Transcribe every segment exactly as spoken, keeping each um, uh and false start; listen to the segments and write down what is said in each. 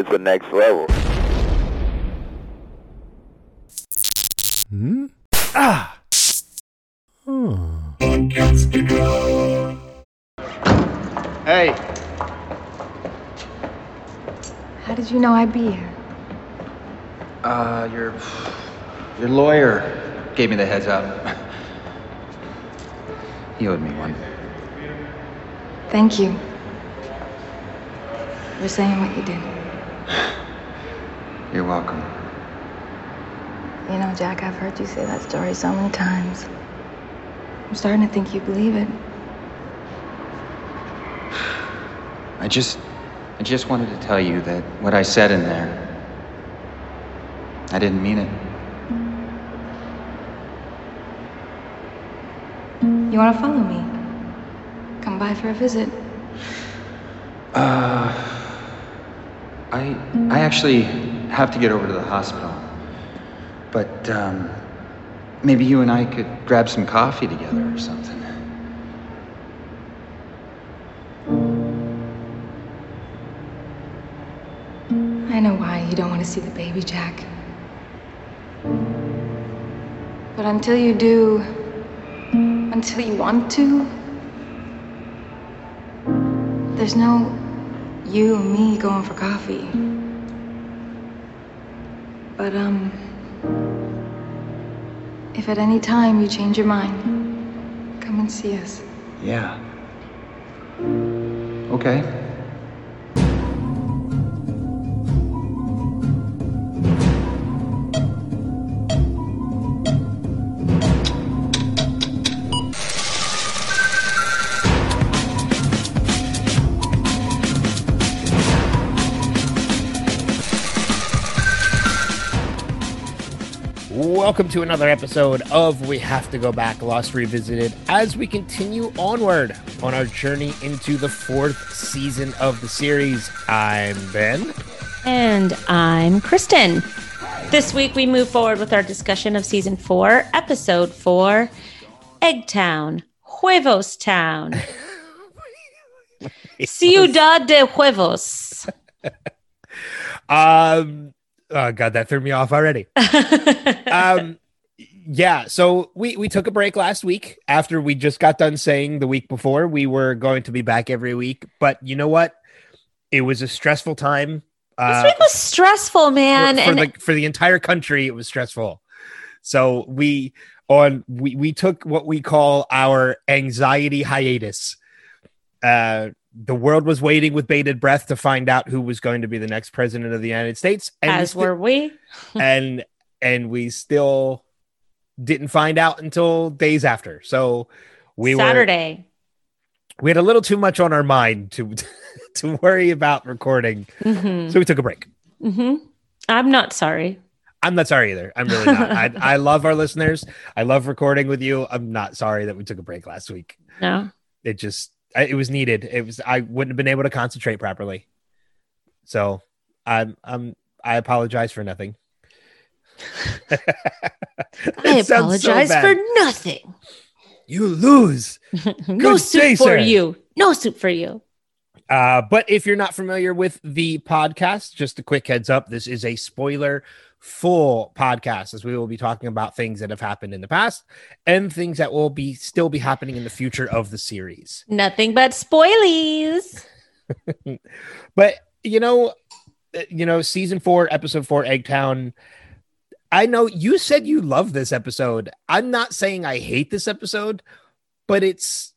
is the next level. Hmm? Ah! Oh. Hey! How did you know I'd be here? Uh, your... your lawyer gave me the heads up. He owed me one. Thank you. For saying what you did. You're welcome. You know, Jack, I've heard you say that story so many times. I'm starting to think you believe it. I just... I just wanted to tell you that what I said in there, I didn't mean it. You want to follow me? Come by for a visit. Uh... I... I actually have to get over to the hospital. But, um... maybe you and I could grab some coffee together or something. I know why you don't want to see the baby, Jack. But until you do... until you want to, there's no you and me going for coffee. But, um, if at any time you change your mind, come and see us. Yeah. Okay. Welcome to another episode of We Have to Go Back, Lost Revisited, as we continue onward on our journey into the fourth season of the series. I'm Ben. And I'm Kristen. This week we move forward with our discussion of season four, episode four, Eggtown, Huevos Town, Ciudad de Huevos. um... Oh, God, that threw me off already. um, yeah, so we, we took a break last week after we just got done saying the week before we were going to be back every week. But you know what? It was a stressful time. Uh, this week was stressful, man. For, for, and- the, for the entire country, it was stressful. So we on we, we took what we call our anxiety hiatus. Uh The world was waiting with bated breath to find out who was going to be the next president of the United States. And As we sti- were we. and and we still didn't find out until days after. So we Saturday. Were, we had a little too much on our mind to to worry about recording. Mm-hmm. So we took a break. Mm-hmm. I'm not sorry. I'm not sorry either. I'm really not. I, I love our listeners. I love recording with you. I'm not sorry that we took a break last week. No. It just... It was needed. It was. I wouldn't have been able to concentrate properly. So, I'm. I'm. I apologize for nothing. I apologize so for nothing. You lose. No soup day, for sir. you. No soup for you. Uh, but if you're not familiar with the podcast, just a quick heads up: this is a spoiler. Full podcast, as we will be talking about things that have happened in the past and things that will be still be happening in the future of the series. Nothing but spoilies. But you know, you know, season four, episode four, Eggtown. I know you said you love this episode. I'm not saying I hate this episode, but it's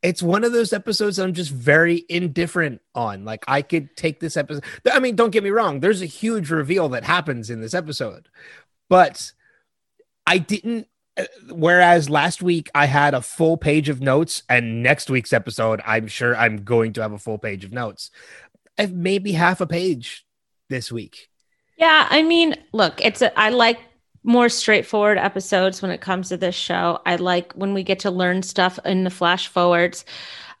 it's one of those episodes that I'm just very indifferent on. Like, I could take this episode. I mean, don't get me wrong. There's a huge reveal that happens in this episode, but I didn't. Whereas last week I had a full page of notes, and next week's episode, I'm sure I'm going to have a full page of notes. I've maybe half a page this week. Yeah. I mean, look, it's a, I like more straightforward episodes when it comes to this show. I like when we get to learn stuff in the flash forwards.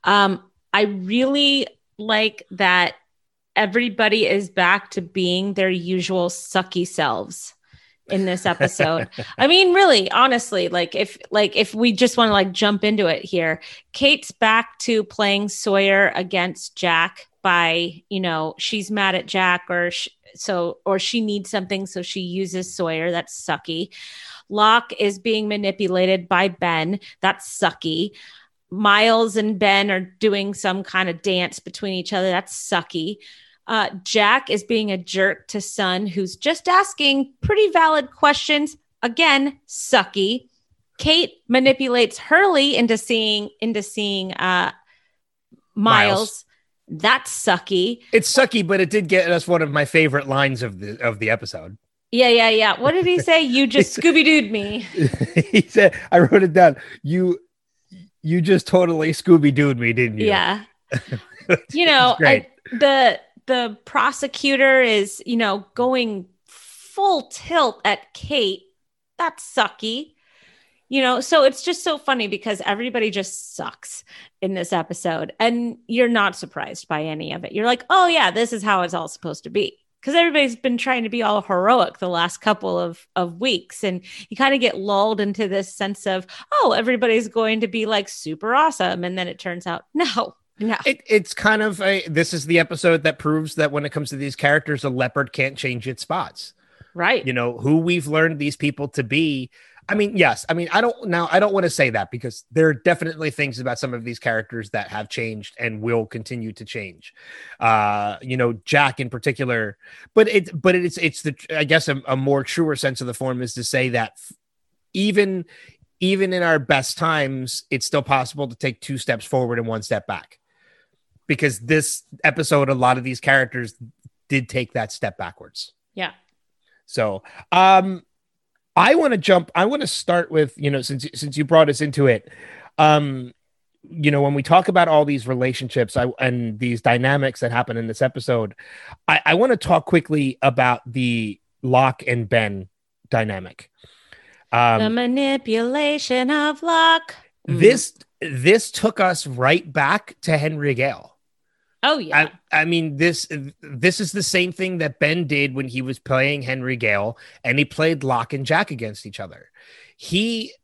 Um, I really like that everybody is back to being their usual sucky selves in this episode. I mean, really, honestly, like if like if we just want to like jump into it here, Kate's back to playing Sawyer against Jack. by, you know, she's mad at Jack, or she, so, or she needs something, so she uses Sawyer. That's sucky. Locke is being manipulated by Ben. That's sucky. Miles and Ben are doing some kind of dance between each other. That's sucky. Uh, Jack is being a jerk to Son, who's just asking pretty valid questions. Again, sucky. Kate manipulates Hurley into seeing into seeing uh, Miles. Miles. That's sucky. It's sucky, but it did get us one of my favorite lines of the of the episode. Yeah, yeah, yeah. What did he say? You just Scooby-Doo'd me. He said, I wrote it down. You you just totally Scooby-Doo'd me, didn't you? Yeah. You know, I, the the prosecutor is, you know, going full tilt at Kate. That's sucky. You know, so it's just so funny because everybody just sucks in this episode and you're not surprised by any of it. You're like, oh yeah, this is how it's all supposed to be. Because everybody's been trying to be all heroic the last couple of, of weeks. And you kind of get lulled into this sense of, oh, everybody's going to be like super awesome. And then it turns out, no, no. It, it's kind of a, this is the episode that proves that when it comes to these characters, a leopard can't change its spots. Right. You know, who we've learned these people to be. I mean, yes. I mean, I don't now, I don't want to say that because there are definitely things about some of these characters that have changed and will continue to change. Uh, you know, Jack in particular, but it, but it's, it's the, I guess a, a more truer sense of the form is to say that even, even in our best times, it's still possible to take two steps forward and one step back, because this episode, a lot of these characters did take that step backwards. Yeah. So, um, I want to jump. I want to start with, you know, since since you brought us into it, um, you know, when we talk about all these relationships I, and these dynamics that happen in this episode, I, I want to talk quickly about the Locke and Ben dynamic. Um, the manipulation of Locke. This this took us right back to Henry Gale. Oh yeah. I, I mean, this this is the same thing that Ben did when he was playing Henry Gale and he played Locke and Jack against each other. He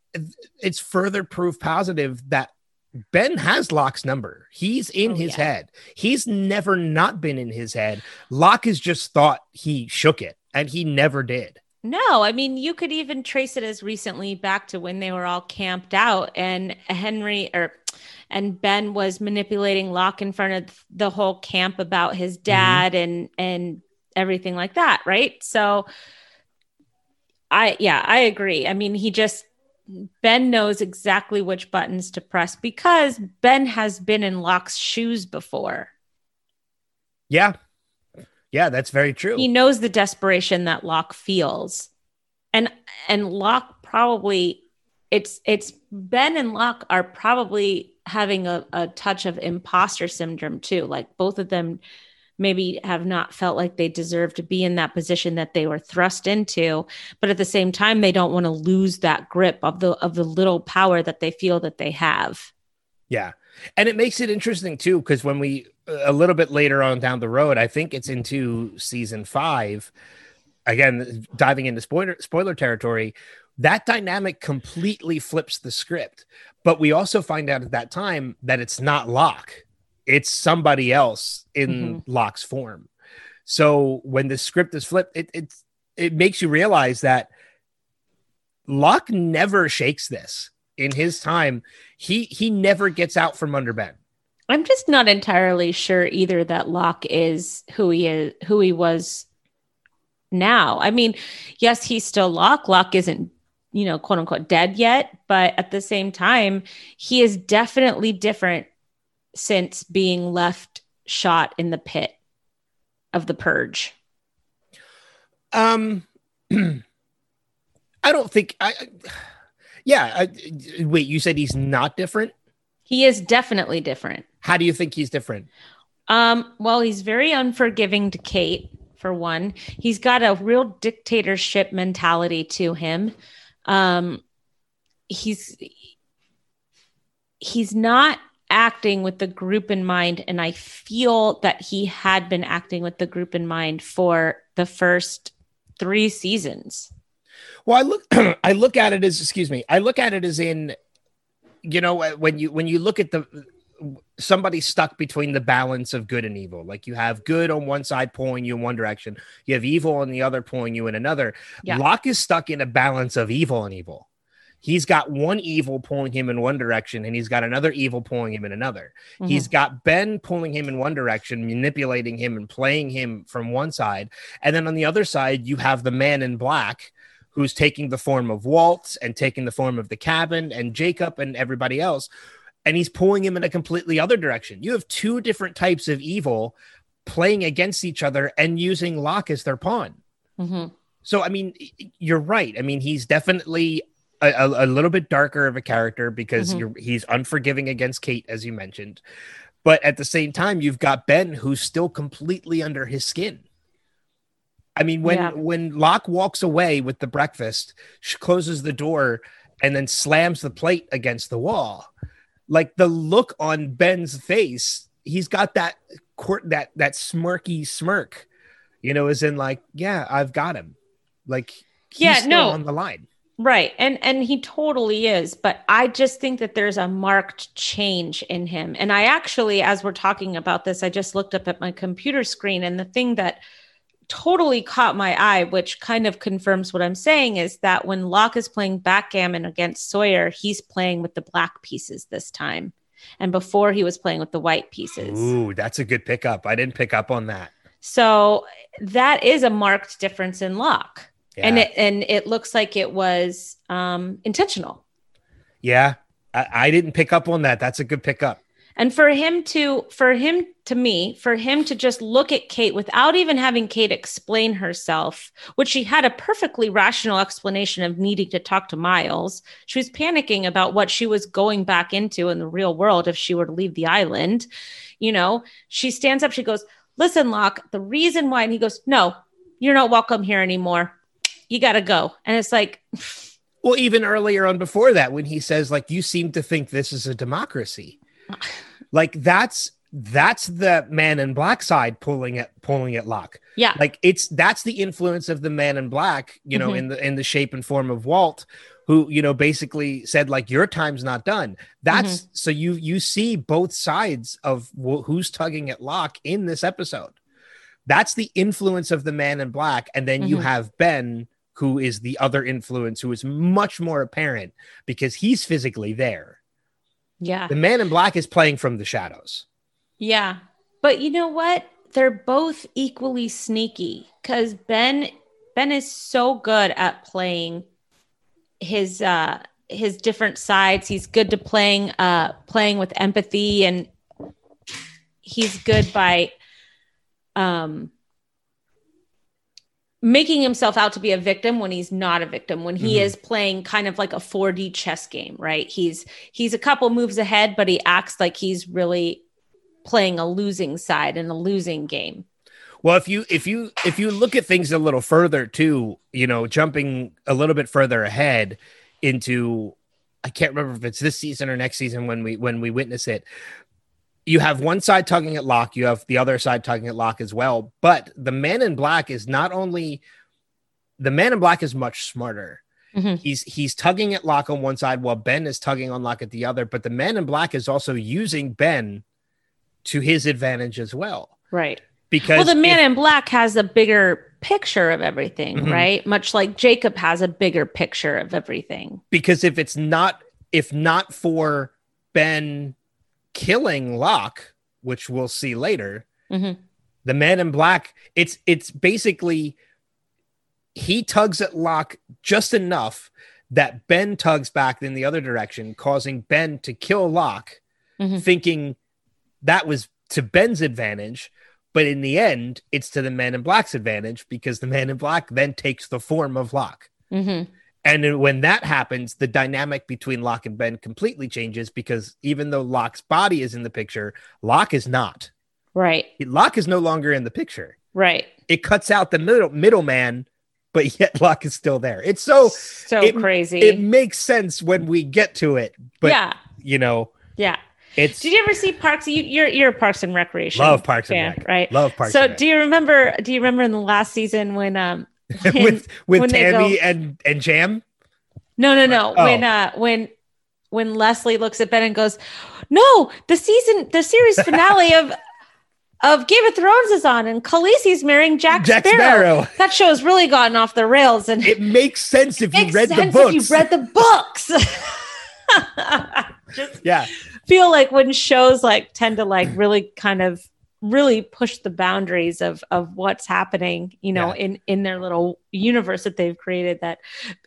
it's further proof positive that Ben has Locke's number. He's in oh, his yeah. head. He's never not been in his head. Locke has just thought he shook it and he never did. No, I mean, you could even trace it as recently back to when they were all camped out and Henry or and Ben was manipulating Locke in front of the whole camp about his dad mm-hmm. and and everything like that, right? So I yeah, I agree. I mean, he just Ben knows exactly which buttons to press because Ben has been in Locke's shoes before. Yeah. Yeah, that's very true. He knows the desperation that Locke feels. And and Locke probably it's it's Ben and Locke are probably having a, a touch of imposter syndrome too. Like both of them maybe have not felt like they deserve to be in that position that they were thrust into, but at the same time they don't want to lose that grip of the of the little power that they feel that they have. Yeah. And it makes it interesting too, because when we a little bit later on down the road, I think it's into season five, again, diving into spoiler spoiler territory, that dynamic completely flips the script. But we also find out at that time that it's not Locke. It's somebody else in mm-hmm. Locke's form. So when the script is flipped, it, it, it makes you realize that Locke never shakes this. In his time, he he never gets out from under Ben. I'm just not entirely sure either that Locke is who he is, who he was now. I mean, yes, he's still Locke. Locke isn't, you know, quote unquote dead yet, but at the same time, he is definitely different since being left shot in the pit of the purge. Um, I don't think I. I Yeah. I, wait, you said he's not different? He is definitely different. How do you think he's different? Um, well, he's very unforgiving to Kate, for one. He's got a real dictatorship mentality to him. Um, he's he's not acting with the group in mind, and I feel that he had been acting with the group in mind for the first three seasons. Well, I look, I look at it as, excuse me, I look at it as in, you know, when you, when you look at the, somebody stuck between the balance of good and evil. Like you have good on one side pulling you in one direction. You have evil on the other pulling you in another. Yeah. Locke is stuck in a balance of evil and evil. He's got one evil pulling him in one direction, and he's got another evil pulling him in another. Mm-hmm. He's got Ben pulling him in one direction, manipulating him and playing him from one side. And then on the other side, you have the man in black who's taking the form of Waltz and taking the form of the cabin and Jacob and everybody else. And he's pulling him in a completely other direction. You have two different types of evil playing against each other and using Locke as their pawn. Mm-hmm. So, I mean, you're right. I mean, he's definitely a, a, a little bit darker of a character because mm-hmm. you're, he's unforgiving against Kate, as you mentioned. But at the same time, you've got Ben, who's still completely under his skin. I mean, when, yeah. when Locke walks away with the breakfast, she closes the door and then slams the plate against the wall. Like the look on Ben's face, he's got that court, that that smirky smirk, you know, as in like, yeah, I've got him. Like, he's yeah, still no, on the line, right? And and he totally is. But I just think that there's a marked change in him. And I actually, as we're talking about this, I just looked up at my computer screen, and the thing that totally caught my eye, which kind of confirms what I'm saying, is that when Locke is playing backgammon against Sawyer, he's playing with the black pieces this time. And before he was playing with the white pieces. Ooh, that's a good pickup. I didn't pick up on that. So that is a marked difference in Locke. Yeah. And it, and it looks like it was um, intentional. Yeah, I, I didn't pick up on that. That's a good pickup. And for him to, for him to me, for him to just look at Kate without even having Kate explain herself, which she had a perfectly rational explanation of needing to talk to Miles. She was panicking about what she was going back into in the real world if she were to leave the island. You know, she stands up, she goes, listen, Locke, the reason why, and he goes, no, you're not welcome here anymore. You got to go. And it's like, well, even earlier on before that, when he says like, you seem to think this is a democracy. Like that's that's the man in black side pulling at pulling at Locke. Yeah, like it's that's the influence of the man in black, you know, mm-hmm. in the in the shape and form of Walt, who, you know, basically said like your time's not done. That's mm-hmm. so you you see both sides of wh- who's tugging at Locke in this episode. That's the influence of the man in black, and then mm-hmm. you have Ben, who is the other influence, who is much more apparent because he's physically there. Yeah. The man in black is playing from the shadows. Yeah. But you know what? They're both equally sneaky because Ben, Ben is so good at playing his, uh, his different sides. He's good to playing, uh, playing with empathy, and he's good by, um, making himself out to be a victim when he's not a victim, when he mm-hmm. is playing kind of like a four D chess game, right? He's, he's a couple moves ahead, but he acts like he's really playing a losing side in a losing game. Well, if you, if you, if you look at things a little further too, you know, jumping a little bit further ahead into, I can't remember if it's this season or next season when we, when we witness it, you have one side tugging at Locke, you have the other side tugging at Locke as well. But the man in black is not only the man in black is much smarter. Mm-hmm. He's he's tugging at Locke on one side while Ben is tugging on Locke at the other. But the man in black is also using Ben to his advantage as well. Right. Because well, the man if, in black has a bigger picture of everything, mm-hmm. right? Much like Jacob has a bigger picture of everything. Because if it's not if not for Ben killing Locke, which we'll see later, mm-hmm. the man in black, it's it's basically he tugs at Locke just enough that Ben tugs back in the other direction, causing Ben to kill Locke, mm-hmm. thinking that was to Ben's advantage, but in the end it's to the man in black's advantage because the man in black then takes the form of Locke. Mm-hmm. And when that happens, the dynamic between Locke and Ben completely changes because even though Locke's body is in the picture, Locke is not. Right. Locke is no longer in the picture. Right. It cuts out the middle middleman, but yet Locke is still there. It's so so it, crazy. It makes sense when we get to it, but yeah. you know, yeah. It's, did you ever see Parks? You, you're you're a Parks and Recreation. Love Parks fan, and Rec, right? Love Parks. So and Rec. do you remember? Do you remember in the last season when um. When, with with Tammy go, and, and Jam? No, no, no. Oh. When uh when when Leslie looks at Ben and goes, no, the season, the series finale of of Game of Thrones is on and Khaleesi's marrying Jack, Jack Sparrow. Sparrow. That show's really gotten off the rails. And it makes sense if you read the books. If you read the books. Just yeah. feel like when shows like tend to like really kind of really push the boundaries of, of what's happening, you know, yeah. in, in their little universe that they've created, that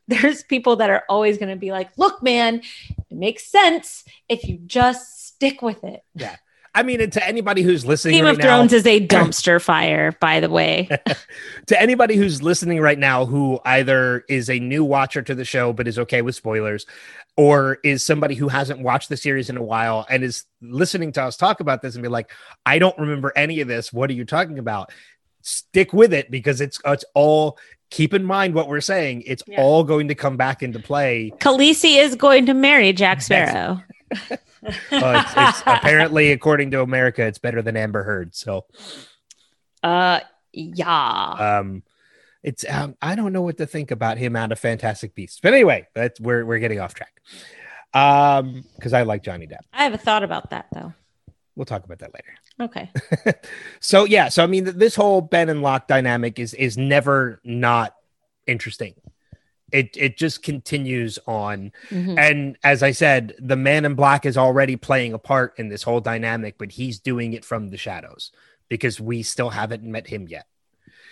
there's people that are always going to be like, look, man, it makes sense if you just stick with it. Yeah. I mean, and to anybody who's listening Game right of Thrones now, is a dumpster fire, by the way. To anybody who's listening right now who either is a new watcher to the show but is okay with spoilers, or is somebody who hasn't watched the series in a while and is listening to us talk about this and be like, I don't remember any of this. What are you talking about? Stick with it, because it's it's all... Keep in mind what we're saying. It's yeah. all going to come back into play. Khaleesi is going to marry Jack Sparrow. Yes. Well, it's, it's apparently, according to America, it's better than Amber Heard. So, uh, yeah. Um, it's um, I don't know what to think about him out of Fantastic Beasts, but anyway, that's we're we're getting off track. Um, because I like Johnny Depp. I have a thought about that though. We'll talk about that later. Okay. So yeah, so I mean, this whole Ben and Locke dynamic is is never not interesting. It it just continues on. Mm-hmm. And as I said, the man in black is already playing a part in this whole dynamic, but he's doing it from the shadows because we still haven't met him yet.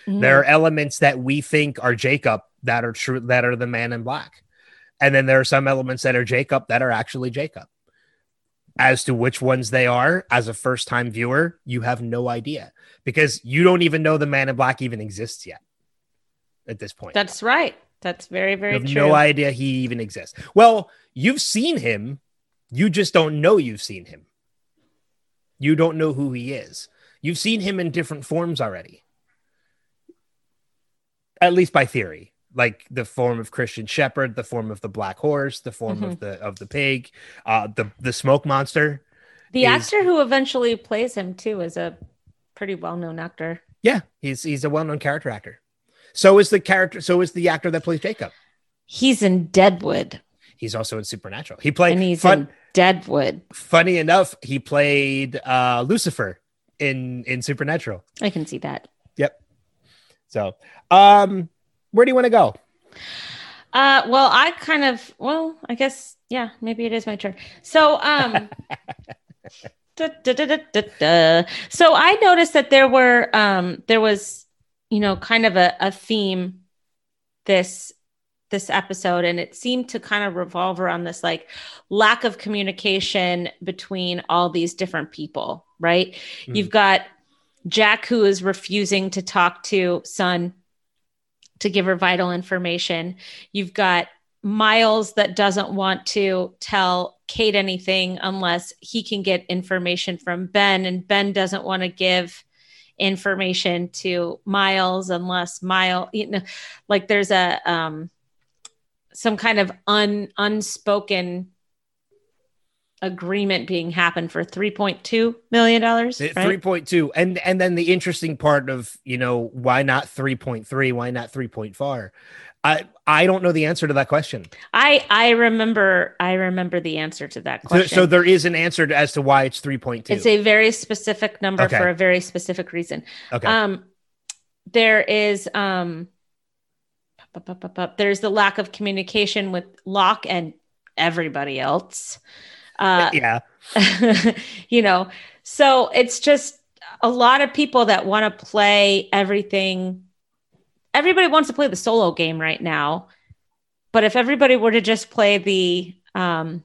Mm-hmm. There are elements that we think are Jacob that are true, that are the man in black. And then there are some elements that are Jacob that are actually Jacob. As to which ones they are, as a first-time viewer, you have no idea because you don't even know the man in black even exists yet at this point. That's right. That's very, very you have true. No idea he even exists. Well, you've seen him. You just don't know you've seen him. You don't know who he is. You've seen him in different forms already. At least by theory. Like the form of Christian Shepherd, the form of the black horse, the form mm-hmm. of the of the pig, uh, the the smoke monster. The is... actor who eventually plays him too is a pretty well known actor. Yeah, he's he's a well known character actor. So is the character. So is the actor that plays Jacob. He's in Deadwood. He's also in Supernatural. He played. And he's fun, in Deadwood. Funny enough, he played uh, Lucifer in in Supernatural. I can see that. Yep. So. um Where do you want to go? Uh, well, I kind of, well, I guess, yeah, maybe it is my turn. So, um, da, da, da, da, da, da. So I noticed that there were, um, there was, you know, kind of a, a theme this, this episode, and it seemed to kind of revolve around this like lack of communication between all these different people, right? Mm. You've got Jack, who is refusing to talk to Sun to give her vital information. You've got Miles that doesn't want to tell Kate anything unless he can get information from Ben, and Ben doesn't want to give information to Miles unless Miles, you know, like there's a, um, some kind of un unspoken agreement being happened for three point two million dollars. Right? three point two. And and then the interesting part of, you know, why not three point three? Why not three point four? I I don't know the answer to that question. I I remember I remember the answer to that question. So, so there is an answer as to why it's three point two. It's a very specific number okay. for a very specific reason. Okay. Um there is um up, up, up, up. There's the lack of communication with Locke and everybody else. Uh, yeah, you know, so it's just a lot of people that want to play everything. Everybody wants to play the solo game right now. But if everybody were to just play the, um,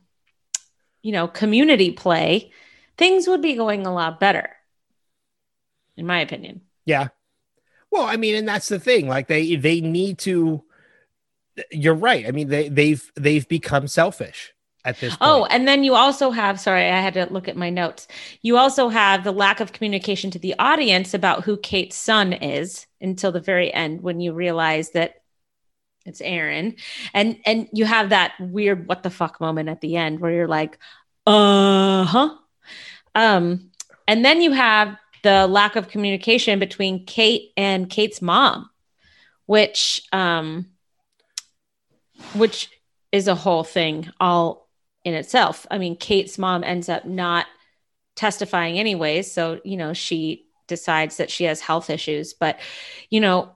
you know, community play, things would be going a lot better, in my opinion. Yeah. Well, I mean, and that's the thing, like they they need to. You're right. I mean, they they've they've become selfish at this point. Oh, and then you also have, sorry, I had to look at my notes. You also have the lack of communication to the audience about who Kate's son is until the very end, when you realize that it's Aaron. And, and you have that weird, what the fuck moment at the end where you're like, uh huh. Um, and then you have the lack of communication between Kate and Kate's mom, which, um, which is a whole thing all in itself. I mean, Kate's mom ends up not testifying anyways. So, you know, she decides that she has health issues, but, you know,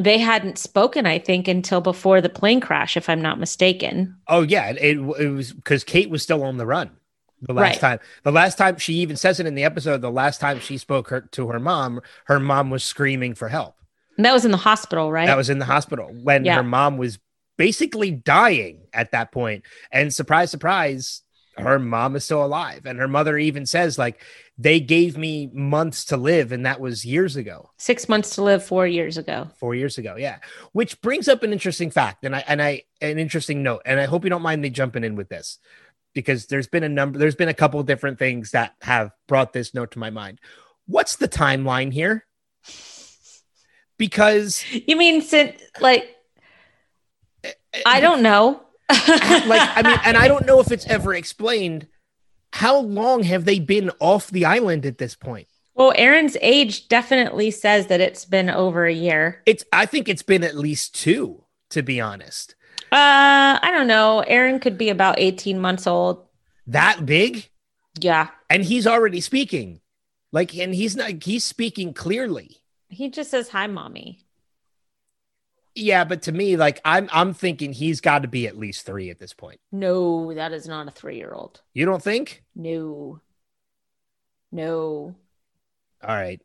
they hadn't spoken, I think, until before the plane crash, if I'm not mistaken. Oh yeah. It, it was because Kate was still on the run the last right. time, the last time she even says it in the episode, the last time she spoke her, to her mom, her mom was screaming for help. And that was in the hospital, right? That was in the hospital when yeah. her mom was basically dying at that point. And surprise, surprise, her mom is still alive. And her mother even says, like, they gave me months to live. And that was years ago. Six months to live, four years ago. Four years ago. Yeah. Which brings up an interesting fact. And I, and I, an interesting note. And I hope you don't mind me jumping in with this, because there's been a number, there's been a couple of different things that have brought this note to my mind. What's the timeline here? Because you mean, since like, I don't know. Like, I mean, and I don't know if it's ever explained, how long have they been off the island at this point? Well, Aaron's age definitely says that it's been over a year. It's, I think it's been at least two, to be honest. Uh, I don't know. Aaron could be about eighteen months old. That big? Yeah. And he's already speaking. Like, and he's not, he's speaking clearly. He just says, "Hi, mommy." Yeah, but to me, like, I'm I'm thinking he's got to be at least three at this point. No, that is not a three-year-old. You don't think? No. No. All right.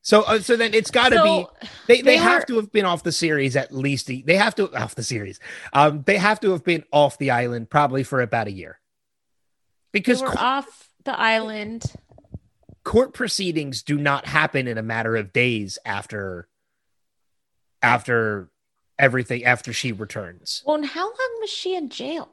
So uh, so then it's got to so be they, they, they have are... to have been off the series at least. They have to off the series. Um, they have to have been off the island probably for about a year. Because they were co- off the island. Court proceedings do not happen in a matter of days after after everything after she returns. Well, and how long was she in jail?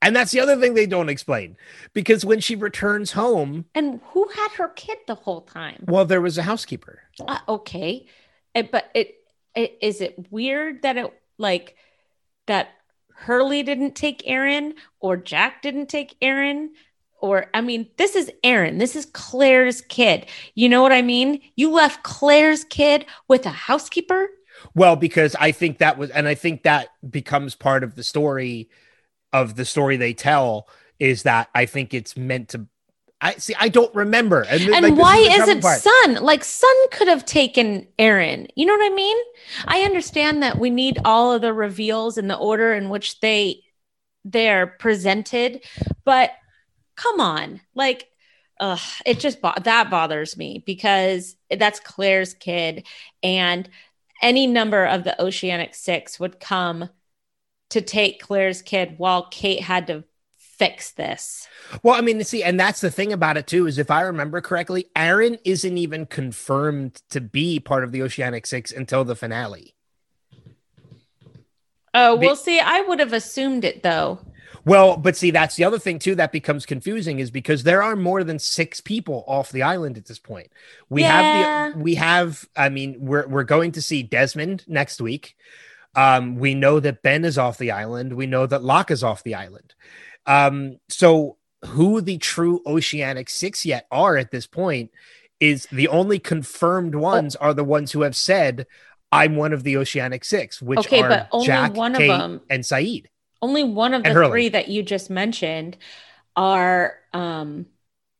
And that's the other thing they don't explain, because when she returns home, and who had her kid the whole time? Well, there was a housekeeper. Uh, okay, and, but it, it is it weird that it like that Hurley didn't take Aaron, or Jack didn't take Aaron, or I mean, this is Aaron, this is Claire's kid. You know what I mean? You left Claire's kid with a housekeeper. Well, because I think that was, and I think that becomes part of the story of the story they tell, is that I think it's meant to, I see, I don't remember. And, and like, why is isn't Sun? Like, Sun could have taken Aaron. You know what I mean? I understand that we need all of the reveals in the order in which they, they're presented, but come on. Like, ugh, it just, bo- that bothers me, because that's Claire's kid, and any number of the Oceanic Six would come to take Claire's kid while Kate had to fix this. Well, I mean, see, and that's the thing about it too, is if I remember correctly, Aaron isn't even confirmed to be part of the Oceanic Six until the finale. Oh, well, they- see, I would have assumed it though. Well, but see, that's the other thing too that becomes confusing, is because there are more than six people off the island at this point. We yeah. have the we have, I mean, we're we're going to see Desmond next week. Um, we know that Ben is off the island. We know that Locke is off the island. Um, so who the true Oceanic Six yet are at this point is the only confirmed ones oh. are the ones who have said, "I'm one of the Oceanic Six," which okay, are but only Jack, one Kate, of them. and Saeed. Only one of the three that you just mentioned are um,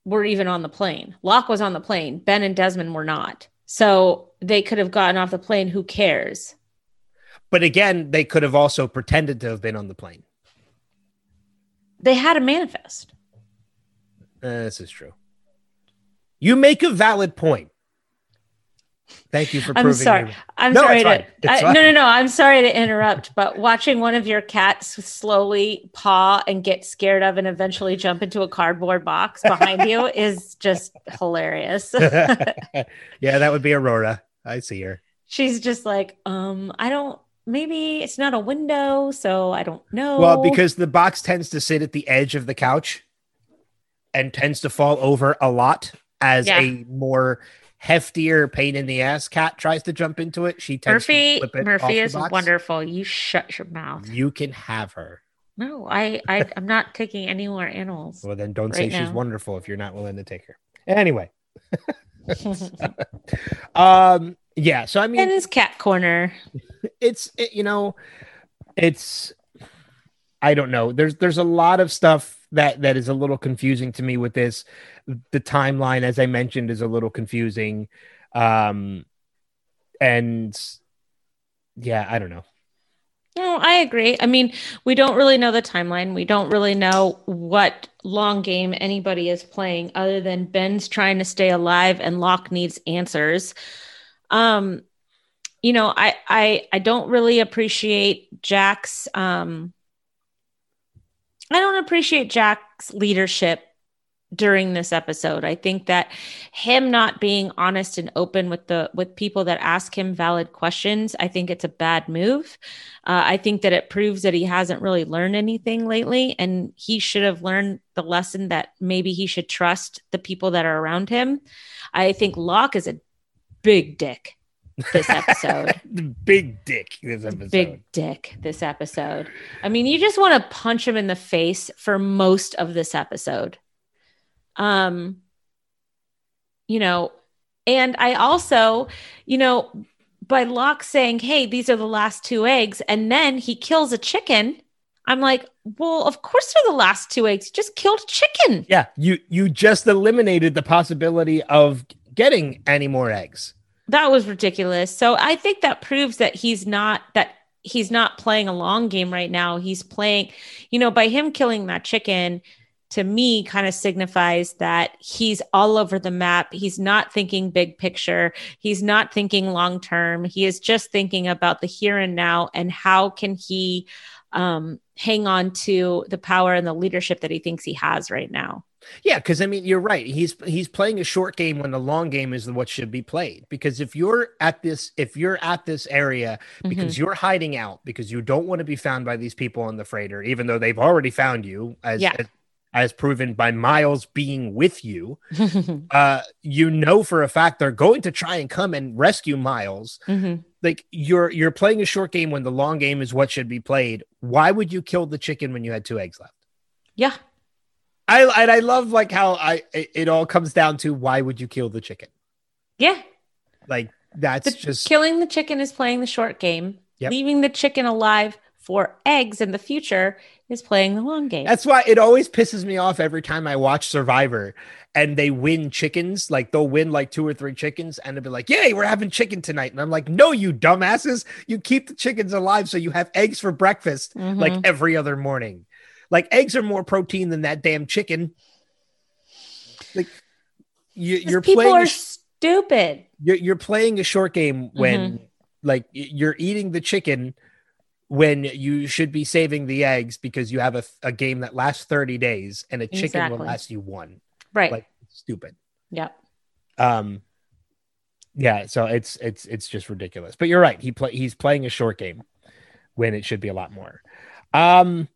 were even on the plane. Locke was on the plane. Ben and Desmond were not. So they could have gotten off the plane. Who cares? But again, they could have also pretended to have been on the plane. They had a manifest. Uh, this is true. You make a valid point. Thank you for proving. I'm sorry. Me. I'm no, sorry it's to, it's I, fine. No, no, no. I'm sorry to interrupt, but watching one of your cats slowly paw and get scared of and eventually jump into a cardboard box behind you is just hilarious. Yeah, that would be Aurora. I see her. She's just like, um, I don't, maybe it's not a window, so I don't know. Well, because the box tends to sit at the edge of the couch and tends to fall over a lot as yeah. a more heftier pain in the ass cat tries to jump into it. She tends Murphy, to flip it Murphy off the is box. Wonderful. You shut your mouth. You can have her. No, I, I I'm not taking any more animals. Well, then don't right say now. She's wonderful if you're not willing to take her. Anyway. um. Yeah. So I mean, in his cat corner. It's it, you know, it's I don't know. There's there's a lot of stuff that that is a little confusing to me with this. The timeline, as I mentioned, is a little confusing. Um, and yeah, I don't know. No, I agree. I mean, we don't really know the timeline. We don't really know what long game anybody is playing other than Ben's trying to stay alive and Locke needs answers. Um, you know, I, I, I don't really appreciate Jack's, um, I don't appreciate Jack's leadership during this episode. I think that him not being honest and open with the with people that ask him valid questions, I think it's a bad move. Uh, I think that it proves that he hasn't really learned anything lately, and he should have learned the lesson that maybe he should trust the people that are around him. I think Locke is a big dick this episode. Big dick this episode. Big dick this episode. I mean, you just want to punch him in the face for most of this episode. Um, you know, and I also, you know, by Locke saying, hey, these are the last two eggs, and then he kills a chicken. I'm like, well, of course they're the last two eggs. You just killed a chicken. Yeah. You, you just eliminated the possibility of getting any more eggs. That was ridiculous. So I think that proves that he's not, that he's not playing a long game right now. He's playing, you know, by him killing that chicken, to me, kind of signifies that he's all over the map. He's not thinking big picture. He's not thinking long term. He is just thinking about the here and now and how can he um, hang on to the power and the leadership that he thinks he has right now. Yeah, because I mean, you're right. He's he's playing a short game when the long game is what should be played. Because if you're at this, if you're at this area, because mm-hmm. you're hiding out, because you don't want to be found by these people on the freighter, even though they've already found you, as, yeah. as as proven by Miles being with you, uh, you know for a fact they're going to try and come and rescue Miles. Mm-hmm. Like you're you're playing a short game when the long game is what should be played. Why would you kill the chicken when you had two eggs left? Yeah. I and I love like how I it all comes down to why would you kill the chicken? Yeah. Like that's the, just killing the chicken is playing the short game. Yep. Leaving the chicken alive for eggs in the future is playing the long game. That's why it always pisses me off every time I watch Survivor and they win chickens. Like they'll win like two or three chickens and they'll be like, yay, we're having chicken tonight. And I'm like, no, you dumbasses. You keep the chickens alive so you have eggs for breakfast mm-hmm. like every other morning. Like eggs are more protein than that damn chicken. Like you, you're people playing are sh- stupid. You're, you're playing a short game when mm-hmm. like you're eating the chicken when you should be saving the eggs because you have a, a game that lasts thirty days and a chicken exactly. will last you one. Right. Like stupid. Yeah. Um, yeah. So it's, it's, it's just ridiculous, but you're right. He play, he's playing a short game when it should be a lot more. Um,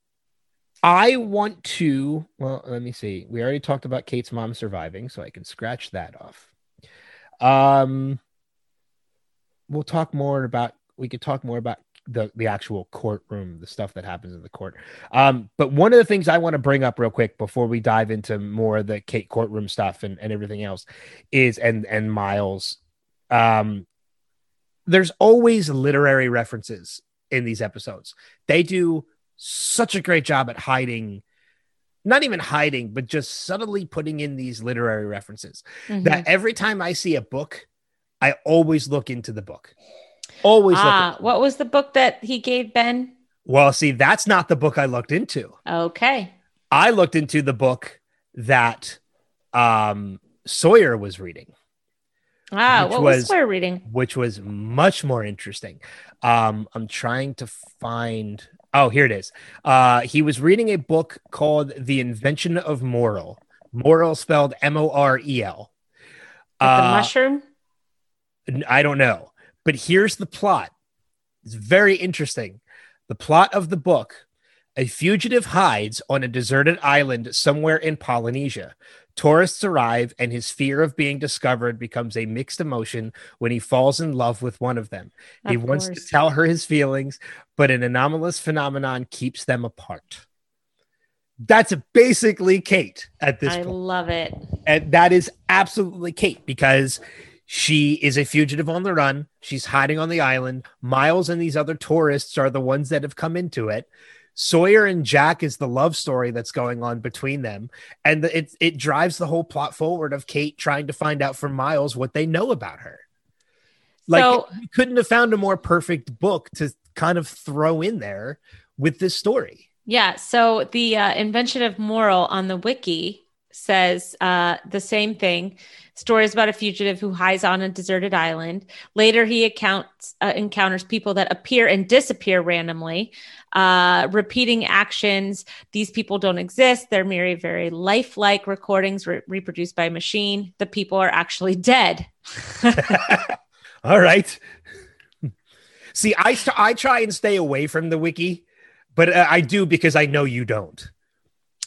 I want to, well, let me see. We already talked about Kate's mom surviving, so I can scratch that off. Um, we'll talk more about, we could talk more about the, the actual courtroom, the stuff that happens in the court. Um, but one of the things I want to bring up real quick before we dive into more of the Kate courtroom stuff and, and everything else is, and, and Miles, um, there's always literary references in these episodes. They do such a great job at hiding, not even hiding, but just subtly putting in these literary references mm-hmm. that every time I see a book, I always look into the book. Always. Ah, look what was the book that he gave Ben? Well, see, that's not the book I looked into. Okay. I looked into the book that um, Sawyer was reading. Ah, what was, was Sawyer reading? Which was much more interesting. Um, I'm trying to find... Oh, here it is. Uh, he was reading a book called The Invention of Moral. Moral spelled M O R E L. Uh, the mushroom? I don't know. But here's the plot. It's very interesting. The plot of the book. A fugitive hides on a deserted island somewhere in Polynesia. Tourists arrive, and his fear of being discovered becomes a mixed emotion when he falls in love with one of them. Of he wants course. to tell her his feelings, but an anomalous phenomenon keeps them apart. That's basically Kate at this I point. I love it. And that is absolutely Kate because she is a fugitive on the run. She's hiding on the island. Miles and these other tourists are the ones that have come into it. Sawyer and Jack is the love story that's going on between them. And it it drives the whole plot forward of Kate trying to find out from Miles what they know about her. Like, so, you couldn't have found a more perfect book to kind of throw in there with this story. Yeah. So the uh, Invention of Moral on the wiki says uh, the same thing. Stories about a fugitive who hides on a deserted island. Later, he accounts, uh, encounters people that appear and disappear randomly, uh, repeating actions. These people don't exist. They're merely very lifelike recordings re- reproduced by a machine. The people are actually dead. All right. See, I, st- I try and stay away from the wiki, but uh, I do because I know you don't.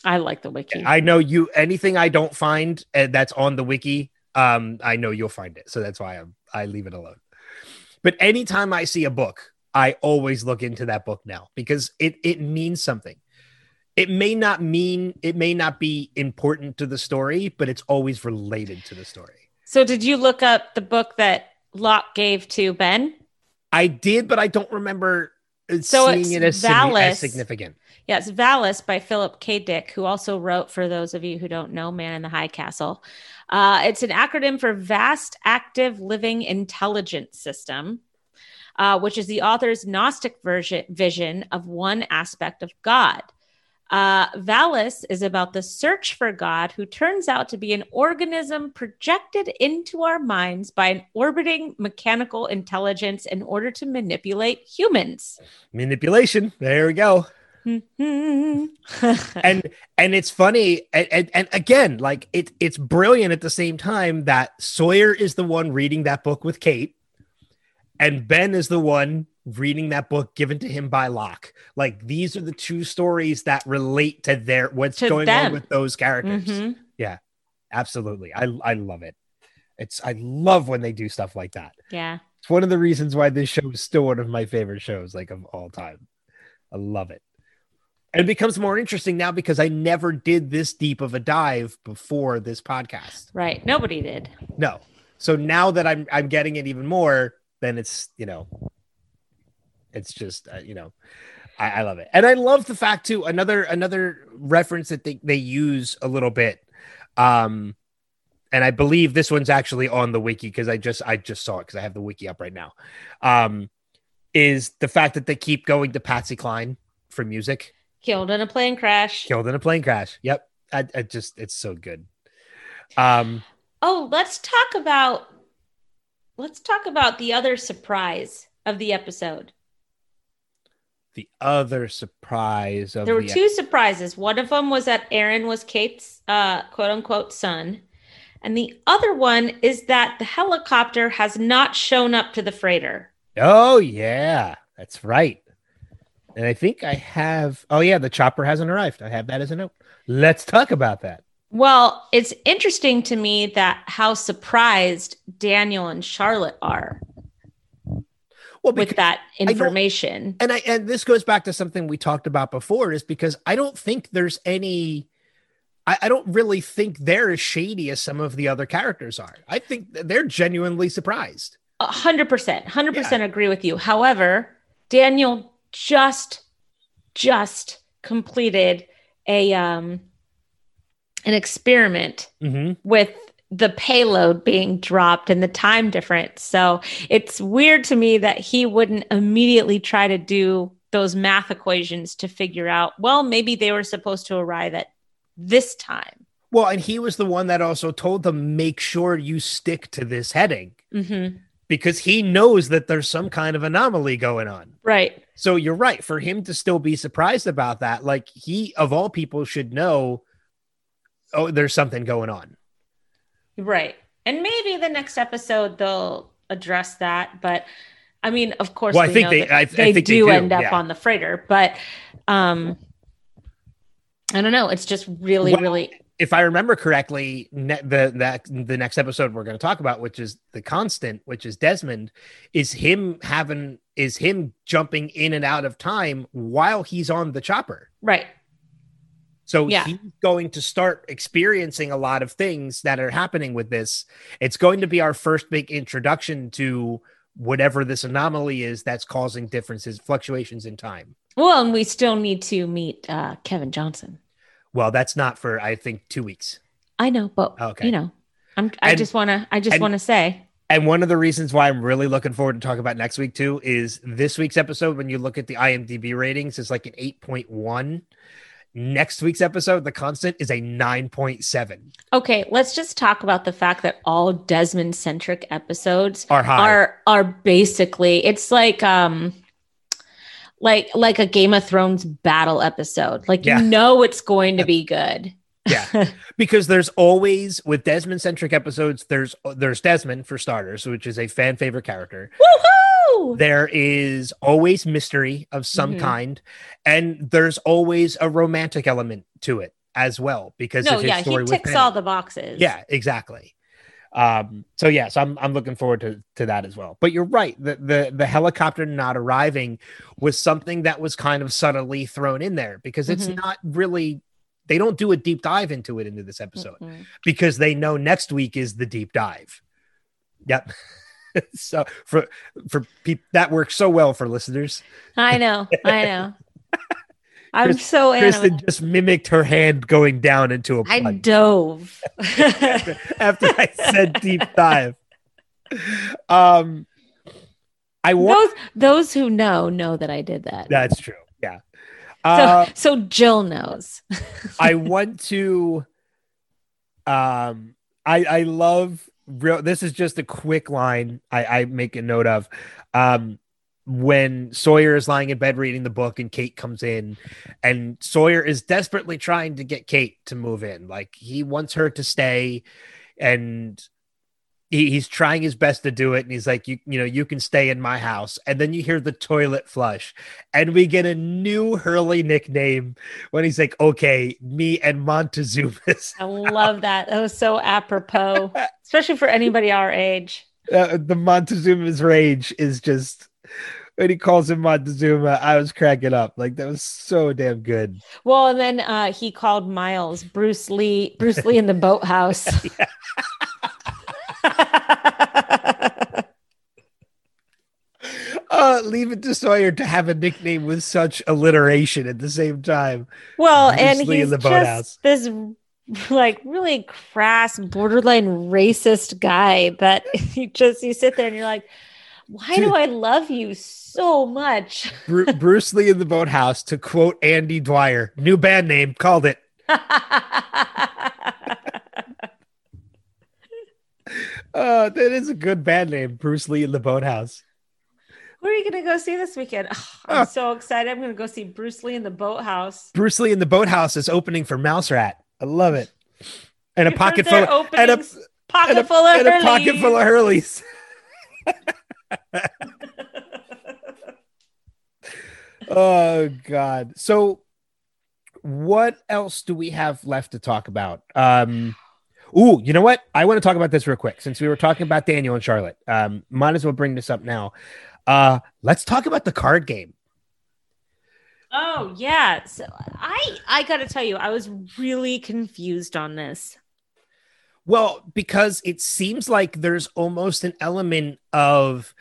I like the wiki. I know you, anything I don't find uh, that's on the wiki, um, I know you'll find it. So that's why I'm, I leave it alone. But anytime I see a book, I always look into that book now because it, it means something. It may not mean, it may not be important to the story, but it's always related to the story. So did you look up the book that Locke gave to Ben? I did, but I don't remember so seeing it's it as, Valis, as significant. Yeah, it's Valis by Philip K. Dick, who also wrote, for those of you who don't know, Man in the High Castle. Uh, it's an acronym for Vast Active Living Intelligence System, uh, which is the author's Gnostic version, vision of one aspect of God. Uh, Valis is about the search for God, who turns out to be an organism projected into our minds by an orbiting mechanical intelligence in order to manipulate humans. Manipulation. There we go. Mm-hmm. and and it's funny. And, and, and again, like it, it's brilliant at the same time that Sawyer is the one reading that book with Kate, and Ben is the one reading that book given to him by Locke. Like, these are the two stories that relate to their what's to going them. on with those characters. Mm-hmm. Yeah, absolutely. I I love it. It's I love when they do stuff like that. Yeah, it's one of the reasons why this show is still one of my favorite shows, like, of all time. I love it. It becomes more interesting now because I never did this deep of a dive before this podcast. Right. Nobody did. No. So now that I'm I'm getting it even more, then it's, you know, it's just, uh, you know, I, I love it. And I love the fact, too, another another reference that they, they use a little bit. Um, and I believe this one's actually on the wiki because I just I just saw it because I have the wiki up right now, um, is the fact that they keep going to Patsy Cline for music. Killed in a plane crash. Killed in a plane crash. Yep. I, I just, it's so good. Um, oh, let's talk about, let's talk about the other surprise of the episode. The other surprise of there were the two ep- surprises. One of them was that Aaron was Kate's uh, quote unquote son. And the other one is that the helicopter has not shown up to the freighter. Oh, yeah, that's right. And I think I have, oh yeah, the chopper hasn't arrived. I have that as a note. Let's talk about that. Well, it's interesting to me that how surprised Daniel and Charlotte are well, with that information. I and I and this goes back to something we talked about before, is because I don't think there's any, I, I don't really think they're as shady as some of the other characters are. I think they're genuinely surprised. A hundred percent, hundred percent agree with you. However, Daniel just just completed a um an experiment mm-hmm. with the payload being dropped and the time difference, so it's weird to me that he wouldn't immediately try to do those math equations to figure out, well, maybe they were supposed to arrive at this time. Well, and he was the one that also told them, make sure you stick to this heading, mm-hmm. because he knows that there's some kind of anomaly going on, right? So you're right. For him to still be surprised about that, like, he, of all people, should know, oh, there's something going on. Right. And maybe the next episode they'll address that. But I mean, of course, well, we I think know they, I, they, I think do they do end up yeah. on the freighter. But um, I don't know. It's just really, well, really. If I remember correctly, ne- the, that the next episode we're going to talk about, which is the constant, which is Desmond, is him having... is him jumping in and out of time while he's on the chopper. Right. So yeah. he's going to start experiencing a lot of things that are happening with this. It's going to be our first big introduction to whatever this anomaly is that's causing differences, fluctuations in time. Well, and we still need to meet uh, Kevin Johnson. Well, that's not for, I think, two weeks. I know, but, oh, okay. you know, I'm, I and, just want to I just want to say. And one of the reasons why I'm really looking forward to talking about next week, too, is this week's episode, when you look at the I M D B ratings, it's like an eight point one. Next week's episode, The Constant, is a nine point seven. Okay, let's just talk about the fact that all Desmond-centric episodes are are, are basically, it's like... um. Like like a Game of Thrones battle episode. Like, yeah. you know it's going to be good. Yeah, because there's always, with Desmond-centric episodes, there's there's Desmond, for starters, which is a fan favorite character. Woohoo! There is always mystery of some mm-hmm. kind, and there's always a romantic element to it as well, because no, of his yeah, story he ticks all the boxes. Yeah, exactly. Um, so yes, yeah, so I'm I'm looking forward to, to that as well. But you're right, the, the the helicopter not arriving was something that was kind of subtly thrown in there, because it's mm-hmm. not really, they don't do a deep dive into it into this episode mm-hmm. because they know next week is the deep dive. Yep. So for for people, that works so well for listeners. I know, I know. I'm Chris, so animated. Kristen just mimicked her hand going down into a pond. I dove. after, after I said deep dive. Um, I want those, those who know know that I did that. That's true. Yeah. Uh, so, so Jill knows. I want to. Um, I I love real. This is just a quick line I, I make a note of. Um. When Sawyer is lying in bed reading the book and Kate comes in, and Sawyer is desperately trying to get Kate to move in. Like, he wants her to stay, and he, he's trying his best to do it. And he's like, you, you know, you can stay in my house. And then you hear the toilet flush, and we get a new Hurley nickname when he's like, okay, me and Montezuma's. I love that. That was so apropos, especially for anybody our age. Uh, the Montezuma's rage is just, when he calls him Montezuma, I was cracking up. Like, that was so damn good. Well, and then uh, he called Miles Bruce Lee, Bruce Lee in the boathouse. uh, leave it to Sawyer to have a nickname with such alliteration at the same time. Well, Bruce and Lee he's in the boathouse. Just this like really crass, borderline racist guy, but you just, you sit there and you're like, why Dude. do I love you so much? Bruce Lee in the boathouse, to quote Andy Dwyer, new band name, called it. uh, that is a good band name, Bruce Lee in the boathouse. Where are you going to go see this weekend? Oh, I'm oh. so excited. I'm going to go see Bruce Lee in the boathouse. Bruce Lee in the boathouse is opening for Mouse Rat. I love it. And a pocket full of Hurleys. And a pocket full of Hurleys. Oh God. So what else do we have left to talk about? Um ooh, you know what? I want to talk about this real quick, since we were talking about Daniel and Charlotte. Um might as well bring this up now. Uh let's talk about the card game. Oh yeah. So I I gotta tell you, I was really confused on this. Well, because it seems like there's almost an element of,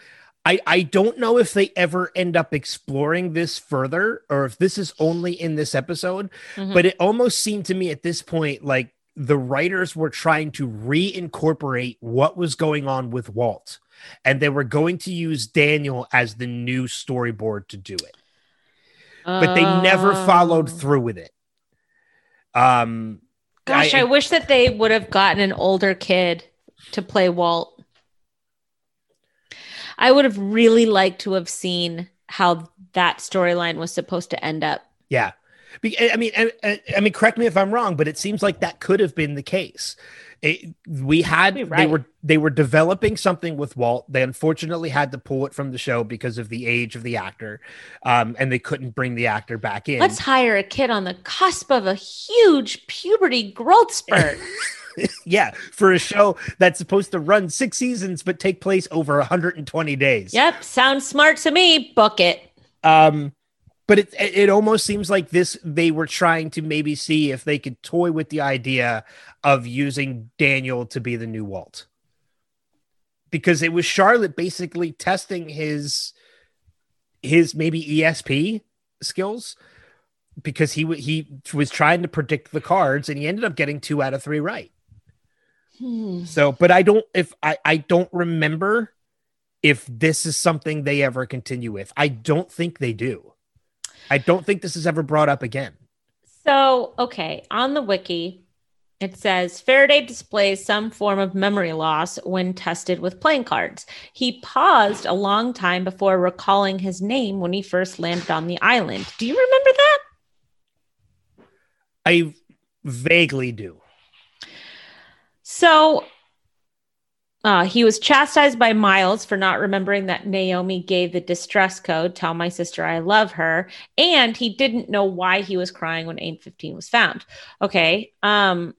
I, I don't know if they ever end up exploring this further, or if this is only in this episode, mm-hmm. but it almost seemed to me at this point like the writers were trying to reincorporate what was going on with Walt, and they were going to use Daniel as the new storyboard to do it. Uh... But they never followed through with it. Um. Gosh, I, I wish that they would have gotten an older kid to play Walt. I would have really liked to have seen how that storyline was supposed to end up. Yeah. I mean, I, I mean, correct me if I'm wrong, but it seems like that could have been the case. It, we had, right. they were, they were developing something with Walt. They unfortunately had to pull it from the show because of the age of the actor. Um, and they couldn't bring the actor back in. Let's hire a kid on the cusp of a huge puberty growth spurt. Yeah. For a show that's supposed to run six seasons, but take place over one hundred twenty days. Yep. Sounds smart to me. Book it. Um, But it it almost seems like this, they were trying to maybe see if they could toy with the idea of using Daniel to be the new Walt. Because it was Charlotte basically testing his, his maybe E S P skills because he w- he was trying to predict the cards and he ended up getting two out of three right. Hmm. So, but I don't if I, I don't remember if this is something they ever continue with. I don't think they do. I don't think this is ever brought up again. So, okay, on the wiki, it says Faraday displays some form of memory loss when tested with playing cards. He paused a long time before recalling his name when he first landed on the island. Do you remember that? I vaguely do. So uh, he was chastised by Miles for not remembering that Naomi gave the distress code, tell my sister I love her, and he didn't know why he was crying when A I M fifteen was found. Okay. Um,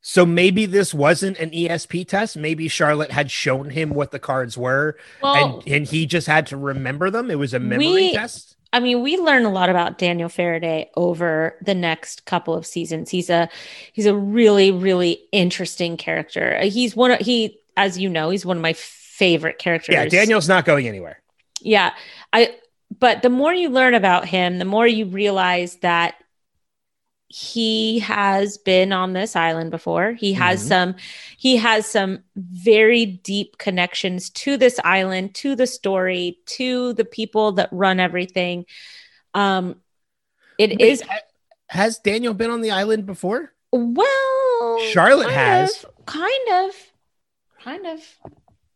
So maybe this wasn't an E S P test. Maybe Charlotte had shown him what the cards were, well, and, and he just had to remember them. It was a memory we, test. I mean, we learn a lot about Daniel Faraday over the next couple of seasons. He's a he's a really, really interesting character. He's one of he, as you know, he's one of my favorite characters. Yeah, Daniel's not going anywhere. Yeah, I. But the more you learn about him, the more you realize that he has been on this island before. He has mm-hmm. some, he has some very deep connections to this island, to the story, to the people that run everything. Um, it Wait, is. Has Daniel been on the island before? Well, Charlotte kind has of, kind of, kind of.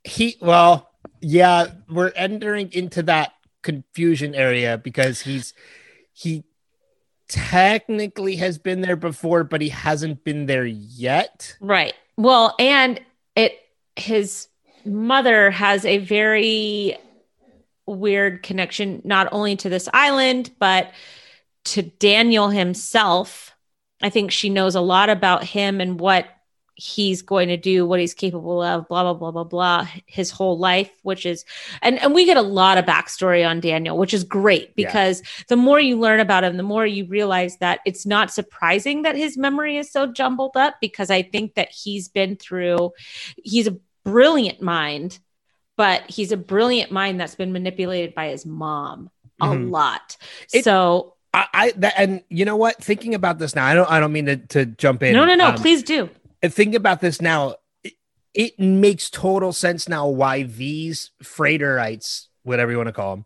He, well, yeah, we're entering into that confusion area because he's, he, technically has been there before, but he hasn't been there yet. Right. Well, and it his mother has a very weird connection, not only to this island, but to Daniel himself. I think she knows a lot about him and what he's going to do, what he's capable of, blah, blah, blah, blah, blah, his whole life, which is, and, and we get a lot of backstory on Daniel, which is great because yeah. the more you learn about him, the more you realize that it's not surprising that his memory is so jumbled up because I think that he's been through, he's a brilliant mind, but he's a brilliant mind that's been manipulated by his mom mm-hmm. a lot. It, so I, I that, and you know what, thinking about this now, I don't, I don't mean to, to jump in. No, no, no, um, please do. And think about this now, it, it makes total sense now why these freighterites, whatever you want to call them,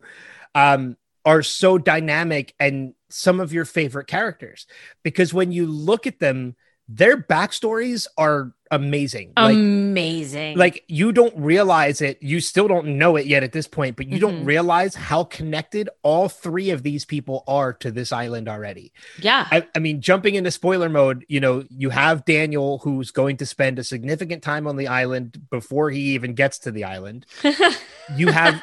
um, are so dynamic and some of your favorite characters. Because when you look at them, their backstories are amazing. Amazing. Like, like you don't realize it. You still don't know it yet at this point, but you mm-hmm. don't realize how connected all three of these people are to this island already. Yeah. I, I mean, jumping into spoiler mode, you know, you have Daniel who's going to spend a significant time on the island before he even gets to the island. You have,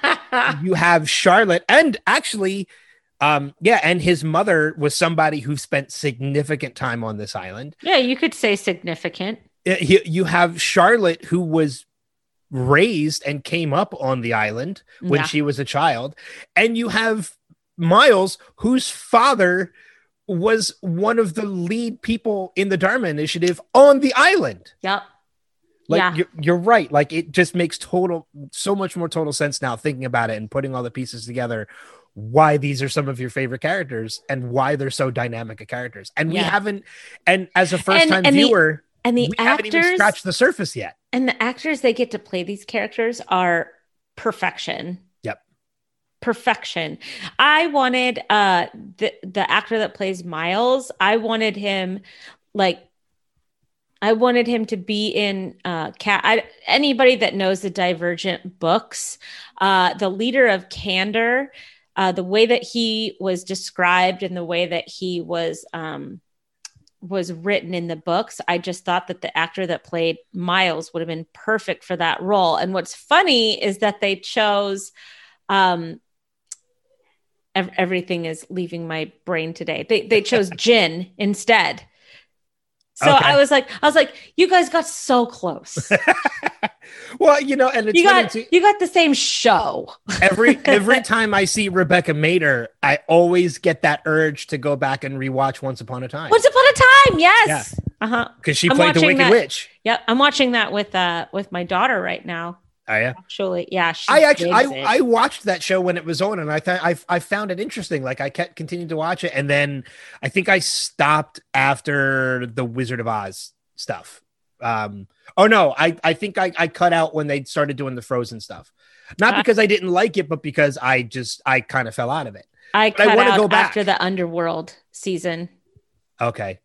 you have Charlotte and actually, Um, yeah, and his mother was somebody who spent significant time on this island. Yeah, you could say significant. You have Charlotte, who was raised and came up on the island when yeah. she was a child. And you have Miles, whose father was one of the lead people in the Dharma Initiative on the island. Yep. Like yeah. you're, you're right. Like it just makes total, so much more total sense now thinking about it and putting all the pieces together. Why these are some of your favorite characters and why they're so dynamic of characters. And we yeah. haven't, and as a first time viewer, the, and the we actors, haven't even scratched the surface yet. And the actors they get to play these characters are perfection. Yep. Perfection. I wanted uh the, the actor that plays Miles, I wanted him like I wanted him to be in uh, Cat. I, anybody that knows the Divergent books, uh, the leader of Candor, uh, the way that he was described and the way that he was um, was written in the books, I just thought that the actor that played Miles would have been perfect for that role. And what's funny is that they chose. Um, ev- everything is leaving my brain today. They they chose Jin instead. So okay. I was like, I was like, you guys got so close. Well, you know, and it's you got too. You got the same show. every every time I see Rebecca Mader, I always get that urge to go back and rewatch Once Upon a Time. Once Upon a Time, yes. Yeah. Uh huh. Because she I'm played the Wicked that. Witch. Yep, I'm watching that with uh with my daughter right now. I actually, yeah, she I actually, I, I watched that show when it was on, and I thought I, I found it interesting. Like I kept continued to watch it, and then I think I stopped after the Wizard of Oz stuff. Um, oh no, I, I think I, I cut out when they started doing the Frozen stuff, not because I didn't like it, but because I just I kind of fell out of it. I but cut I out go back. After the Underworld season. Okay.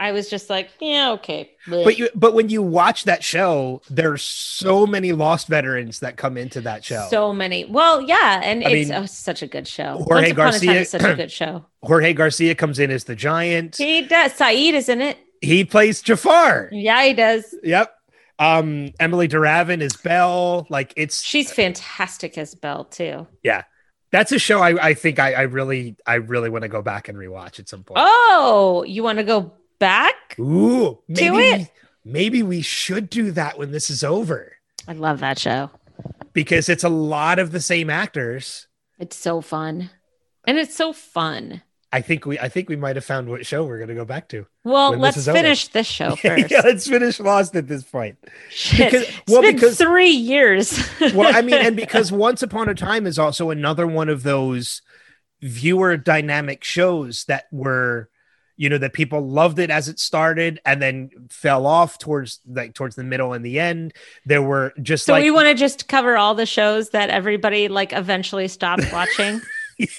I was just like, yeah, okay. Blech. But you, but when you watch that show, there's so many lost veterans that come into that show. So many. Well, yeah, and I it's mean, oh, such a good show. Jorge Once upon Garcia a time is such a good show. Jorge Garcia comes in as the giant. He does. Saeed is in it. He plays Jafar. Yeah, he does. Yep. Um, Emily Duravin is Belle. Like it's she's fantastic as Belle too. Yeah. That's a show I, I think I, I really I really want to go back and rewatch at some point. Oh, you want to go back? Ooh, maybe, it? Maybe we should do that when this is over. I love that show because it's a lot of the same actors. It's so fun, and it's so fun. I think we I think we might have found what show we're going to go back to. Well, let's finish over. This show first. Yeah, let's finish Lost at this point. Shit. Because, well, it's been because, three years. Well, I mean, and because Once Upon a Time is also another one of those viewer dynamic shows that were, you know, that people loved it as it started and then fell off towards like towards the middle and the end. There were just so like, we want to just cover all the shows that everybody like eventually stopped watching.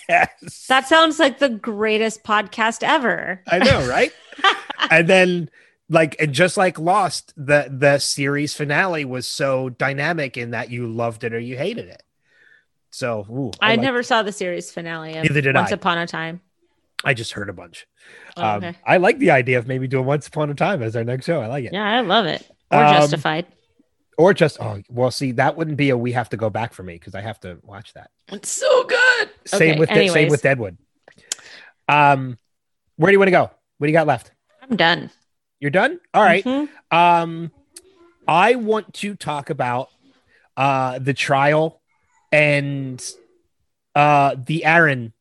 Yes. That sounds like the greatest podcast ever. I know, right? And then like and just like Lost, the the series finale was so dynamic in that you loved it or you hated it. So ooh, I, I never it. saw the series finale of Neither did Once I. Upon a Time. I just heard a bunch. Oh, okay. um, I like the idea of maybe doing Once Upon a Time as our next show. I like it. Yeah, I love it. Or um, Justified. Or just, oh, well, see, that wouldn't be a we have to go back for me because I have to watch that. It's so good. Same okay, with de- same with Deadwood. Um, where do you want to go? What do you got left? I'm done. You're done? All right. Mm-hmm. Um, I want to talk about uh, the trial and uh, the Aaron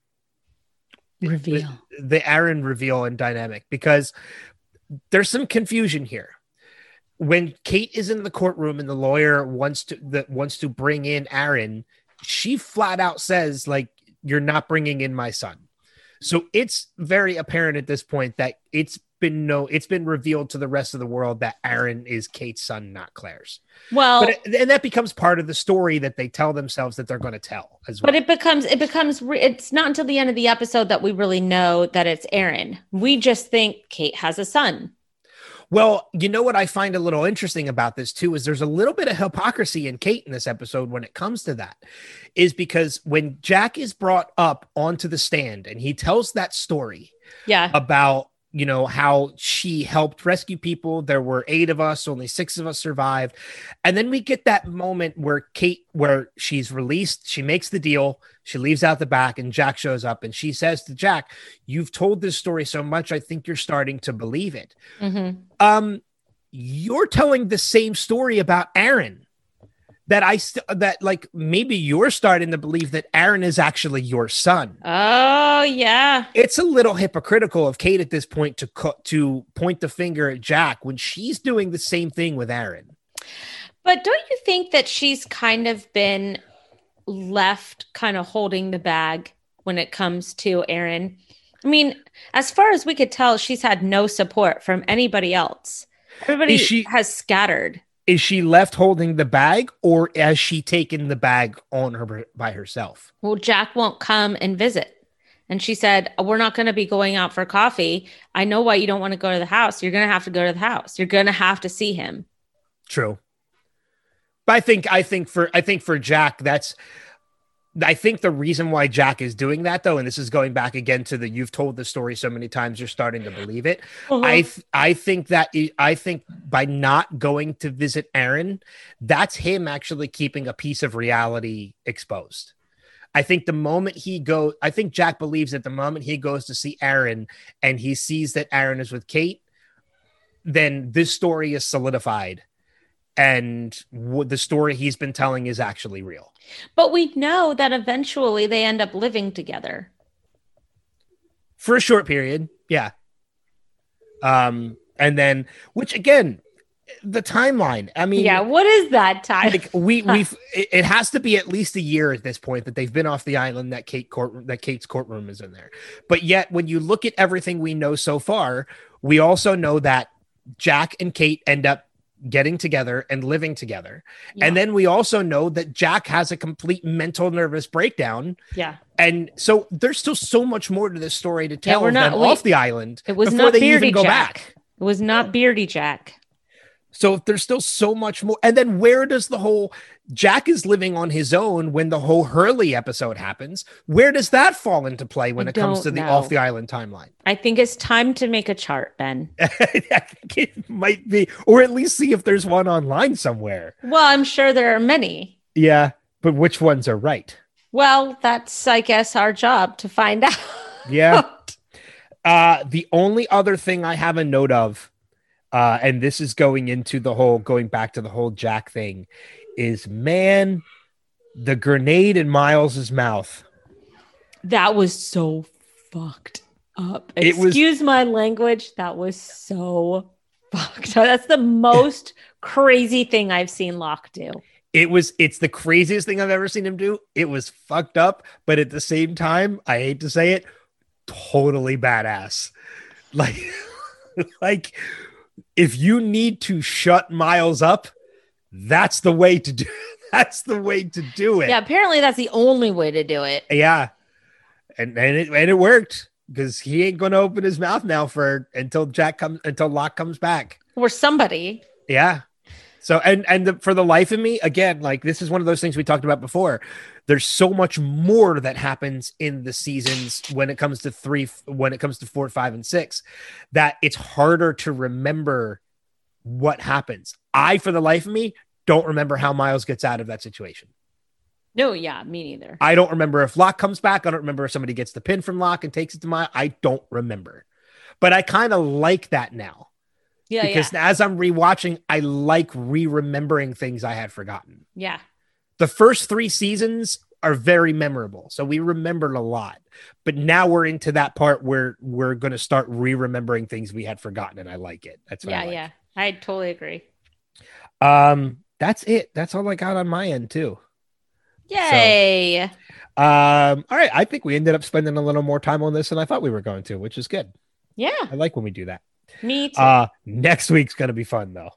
reveal. The, the Aaron reveal and dynamic because there's some confusion here. When Kate is in the courtroom and the lawyer wants to that wants to bring in Aaron, she flat out says, like, you're not bringing in my son. So it's very apparent at this point that it's been no, it's been revealed to the rest of the world that Aaron is Kate's son, not Claire's. Well, but it, and that becomes part of the story that they tell themselves that they're going to tell as well. But it becomes, it becomes, re- it's not until the end of the episode that we really know that it's Aaron. We just think Kate has a son. Well, you know what I find a little interesting about this, too, is there's a little bit of hypocrisy in Kate in this episode when it comes to that, is because when Jack is brought up onto the stand and he tells that story yeah. about, you know, how she helped rescue people. There were eight of us, only six of us survived. And then we get that moment where Kate, where she's released, she makes the deal, she leaves out the back and Jack shows up and she says to Jack, you've told this story so much, I think you're starting to believe it. Mm-hmm. Um, you're telling the same story about Aaron that I, st- that like, maybe you're starting to believe that Aaron is actually your son. Oh yeah. It's a little hypocritical of Kate at this point to co- to point the finger at Jack when she's doing the same thing with Aaron. But don't you think that she's kind of been left kind of holding the bag when it comes to Aaron? I mean, as far as we could tell, she's had no support from anybody else. Everybody she- has scattered. Is she left holding the bag or has she taken the bag on her by herself? Well, Jack won't come and visit. And she said, we're not going to be going out for coffee. I know why you don't want to go to the house. You're going to have to go to the house. You're going to have to see him. True. But I think, I think for, I think for Jack, that's, I think the reason why Jack is doing that, though, and this is going back again to the you've told the story so many times, you're starting to believe it. Uh-huh. I th- I think that I think by not going to visit Aaron, that's him actually keeping a piece of reality exposed. I think the moment he goes, I think Jack believes that the moment he goes to see Aaron and he sees that Aaron is with Kate, then this story is solidified. And w- the story he's been telling is actually real. But we know that eventually they end up living together. For a short period, yeah. Um, and then, which again, the timeline. I mean, yeah, what is that time? Like we we it has to be at least a year at this point that they've been off the island that Kate court that Kate's courtroom is in there. But yet, when you look at everything we know so far, we also know that Jack and Kate end up getting together and living together. Yeah. And then we also know that Jack has a complete mental nervous breakdown. Yeah. And so there's still so much more to this story to tell. Yeah, we're not we, off the island. It was not Beardy Jack. Go back. It was not Beardy Jack. So there's still so much more. And then where does the whole Jack is living on his own when the whole Hurley episode happens? Where does that fall into play when I it comes to the know. off the island timeline? I think it's time to make a chart, Ben. I think it might be, or at least see if there's one online somewhere. Well, I'm sure there are many. Yeah, but which ones are right? Well, that's, I guess, our job to find out. Yeah. Uh, the only other thing I have a note of, Uh, and this is going into the whole, going back to the whole Jack thing, is, man, the grenade in Miles's mouth. That was so fucked up. It Excuse was, my language. That was so fucked up. That's the most crazy thing I've seen Locke do. It was, it's the craziest thing I've ever seen him do. It was fucked up. But at the same time, I hate to say it, totally badass. Like, like... If you need to shut Miles up, that's the way to do that's the way to do it. Yeah, apparently that's the only way to do it. Yeah. And and it and it worked, because he ain't gonna open his mouth now for until Jack comes until Locke comes back. Or somebody. Yeah. So and and the, for the life of me, again, like this is one of those things we talked about before. There's so much more that happens in the seasons when it comes to three, when it comes to four, five, and six, that it's harder to remember what happens. I, for the life of me, don't remember how Miles gets out of that situation. No, yeah, me neither. I don't remember if Locke comes back. I don't remember if somebody gets the pin from Locke and takes it to Miles. I don't remember. But I kind of like that now. Yeah, because yeah. as I'm rewatching, I like re-remembering things I had forgotten. Yeah. The first three seasons are very memorable, so we remembered a lot. But now we're into that part where we're going to start re-remembering things we had forgotten, and I like it. That's what yeah, I like. yeah. I totally agree. Um, that's it. That's all I got on my end too. Yay! So, um, all right. I think we ended up spending a little more time on this than I thought we were going to, which is good. Yeah, I like when we do that. Me too. Uh, next week's going to be fun though.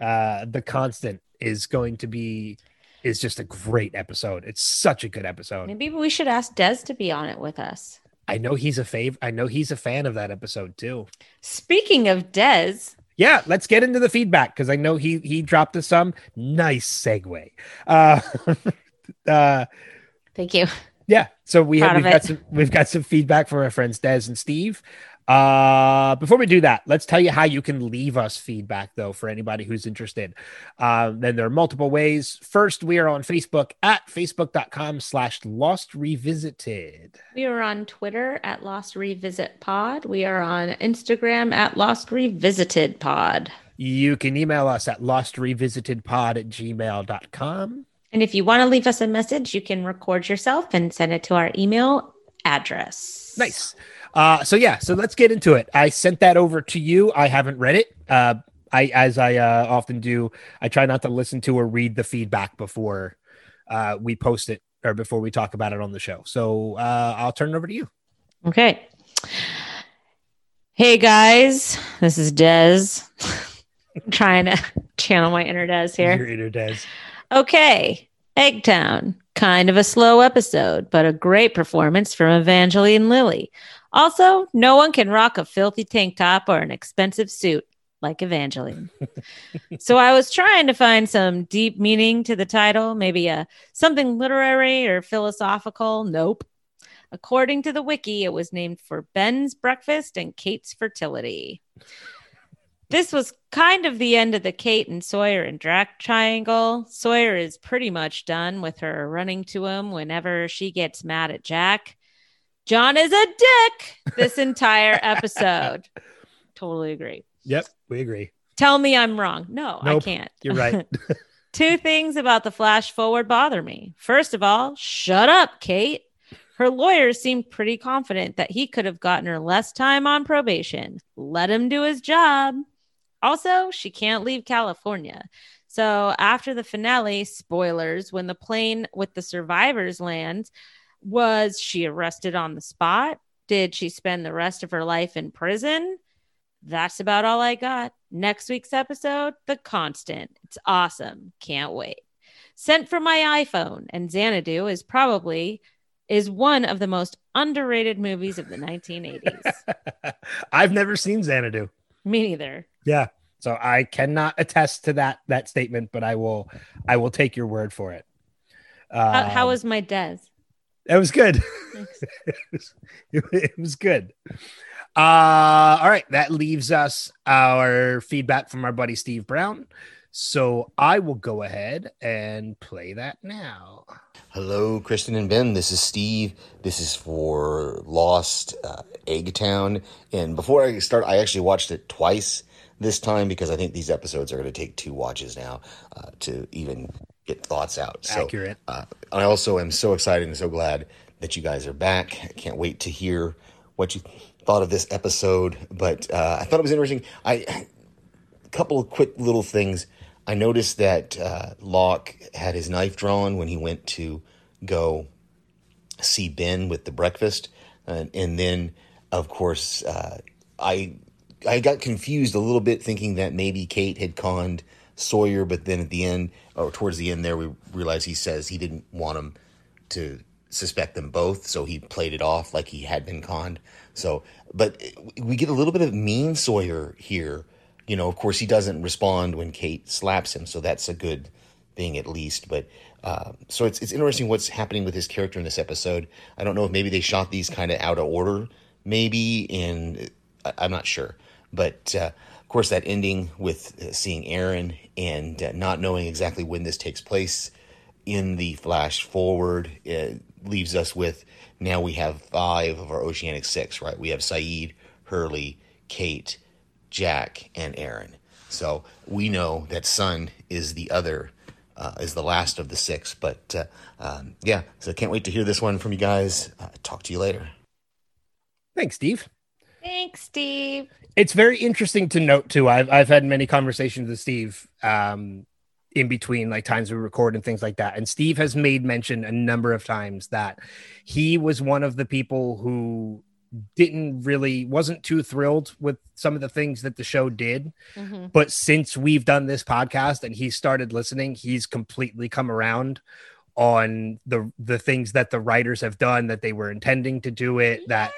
Uh, the Constant is going to be. Is just a great episode. It's such a good episode. Maybe we should ask Des to be on it with us. I know he's a fav- I know he's a fan of that episode too. Speaking of Des, yeah, let's get into the feedback, because I know he he dropped us some nice segue. Uh, uh, Thank you. Yeah, so we have, we've got some we've got some feedback from our friends Des and Steve. Uh, before we do that, let's tell you how you can leave us feedback, though, for anybody who's interested. Um, and there are multiple ways. First, we are on Facebook at facebook.com slash Lost Revisited. We are on Twitter at Lost Revisit Pod. We are on Instagram at Lost Revisited Pod. You can email us at lostrevisitedpod at gmail.com. And if you want to leave us a message, you can record yourself and send it to our email address. Nice. Uh, so yeah, so let's get into it. I sent that over to you. I haven't read it. Uh, I, as I uh, often do, I try not to listen to or read the feedback before uh, we post it or before we talk about it on the show. So uh, I'll turn it over to you. Okay. Hey guys, this is Des. I'm trying to channel my inner Des here. Your inner Des. Okay. Eggtown. Kind of a slow episode, but a great performance from Evangeline Lilly. Also, no one can rock a filthy tank top or an expensive suit like Evangeline. So I was trying to find some deep meaning to the title, maybe a, something literary or philosophical. Nope. According to the wiki, it was named for Ben's breakfast and Kate's fertility. This was kind of the end of the Kate and Sawyer and Drac triangle. Sawyer is pretty much done with her running to him whenever she gets mad at Jack. John is a dick this entire episode. Totally agree. Yep, we agree. Tell me I'm wrong. No, nope, I can't. You're right. Two things about the flash forward bother me. First of all, shut up, Kate. Her lawyers seemed pretty confident that he could have gotten her less time on probation. Let him do his job. Also, she can't leave California. So after the finale, spoilers, when the plane with the survivors lands, was she arrested on the spot? Did she spend the rest of her life in prison? That's about all I got. Next week's episode, The Constant. It's awesome. Can't wait. Sent from my iPhone, and Xanadu is probably... is one of the most underrated movies of the nineteen eighties. I've never seen Xanadu. Me neither. Yeah. So I cannot attest to that, that statement, but I will, I will take your word for it. Um, how, how was my Des? That was good. it, was, it, it was good. Uh, all right. That leaves us our feedback from our buddy, Steve Brown. So I will go ahead and play that now. Hello, Kristen and Ben. This is Steve. This is for Lost, uh, Eggtown. And before I start, I actually watched it twice this time because I think these episodes are going to take two watches now uh, to even get thoughts out. So, accurate. Uh, I also am so excited and so glad that you guys are back. I can't wait to hear what you thought of this episode. But uh, I thought it was interesting. I a couple of quick little things. I noticed that uh, Locke had his knife drawn when he went to go see Ben with the breakfast. And, and then, of course, uh, I I got confused a little bit thinking that maybe Kate had conned Sawyer. But then at the end, or towards the end there, we realized he says he didn't want him to suspect them both. So he played it off like he had been conned. So, but we get a little bit of mean Sawyer here. You know, of course, he doesn't respond when Kate slaps him, so that's a good thing at least. But uh, so it's it's interesting what's happening with his character in this episode. I don't know if maybe they shot these kind of out of order, maybe, and I, I'm not sure. But uh, of course, that ending with uh, seeing Aaron and uh, not knowing exactly when this takes place in the flash forward uh, leaves us with now we have five of our Oceanic Six, right? We have Saeed, Hurley, Kate, Jack, and Aaron. So we know that Sun is the other, uh, is the last of the six. But uh, um, yeah, so can't wait to hear this one from you guys. Uh, talk to you later. Thanks, Steve. Thanks, Steve. It's very interesting to note too. I've I've had many conversations with Steve um, in between like times we record and things like that. And Steve has made mention a number of times that he was one of the people who didn't really wasn't too thrilled with some of the things that the show did, mm-hmm. but since we've done this podcast and he started listening, he's completely come around on the the things that the writers have done, that they were intending to do it, that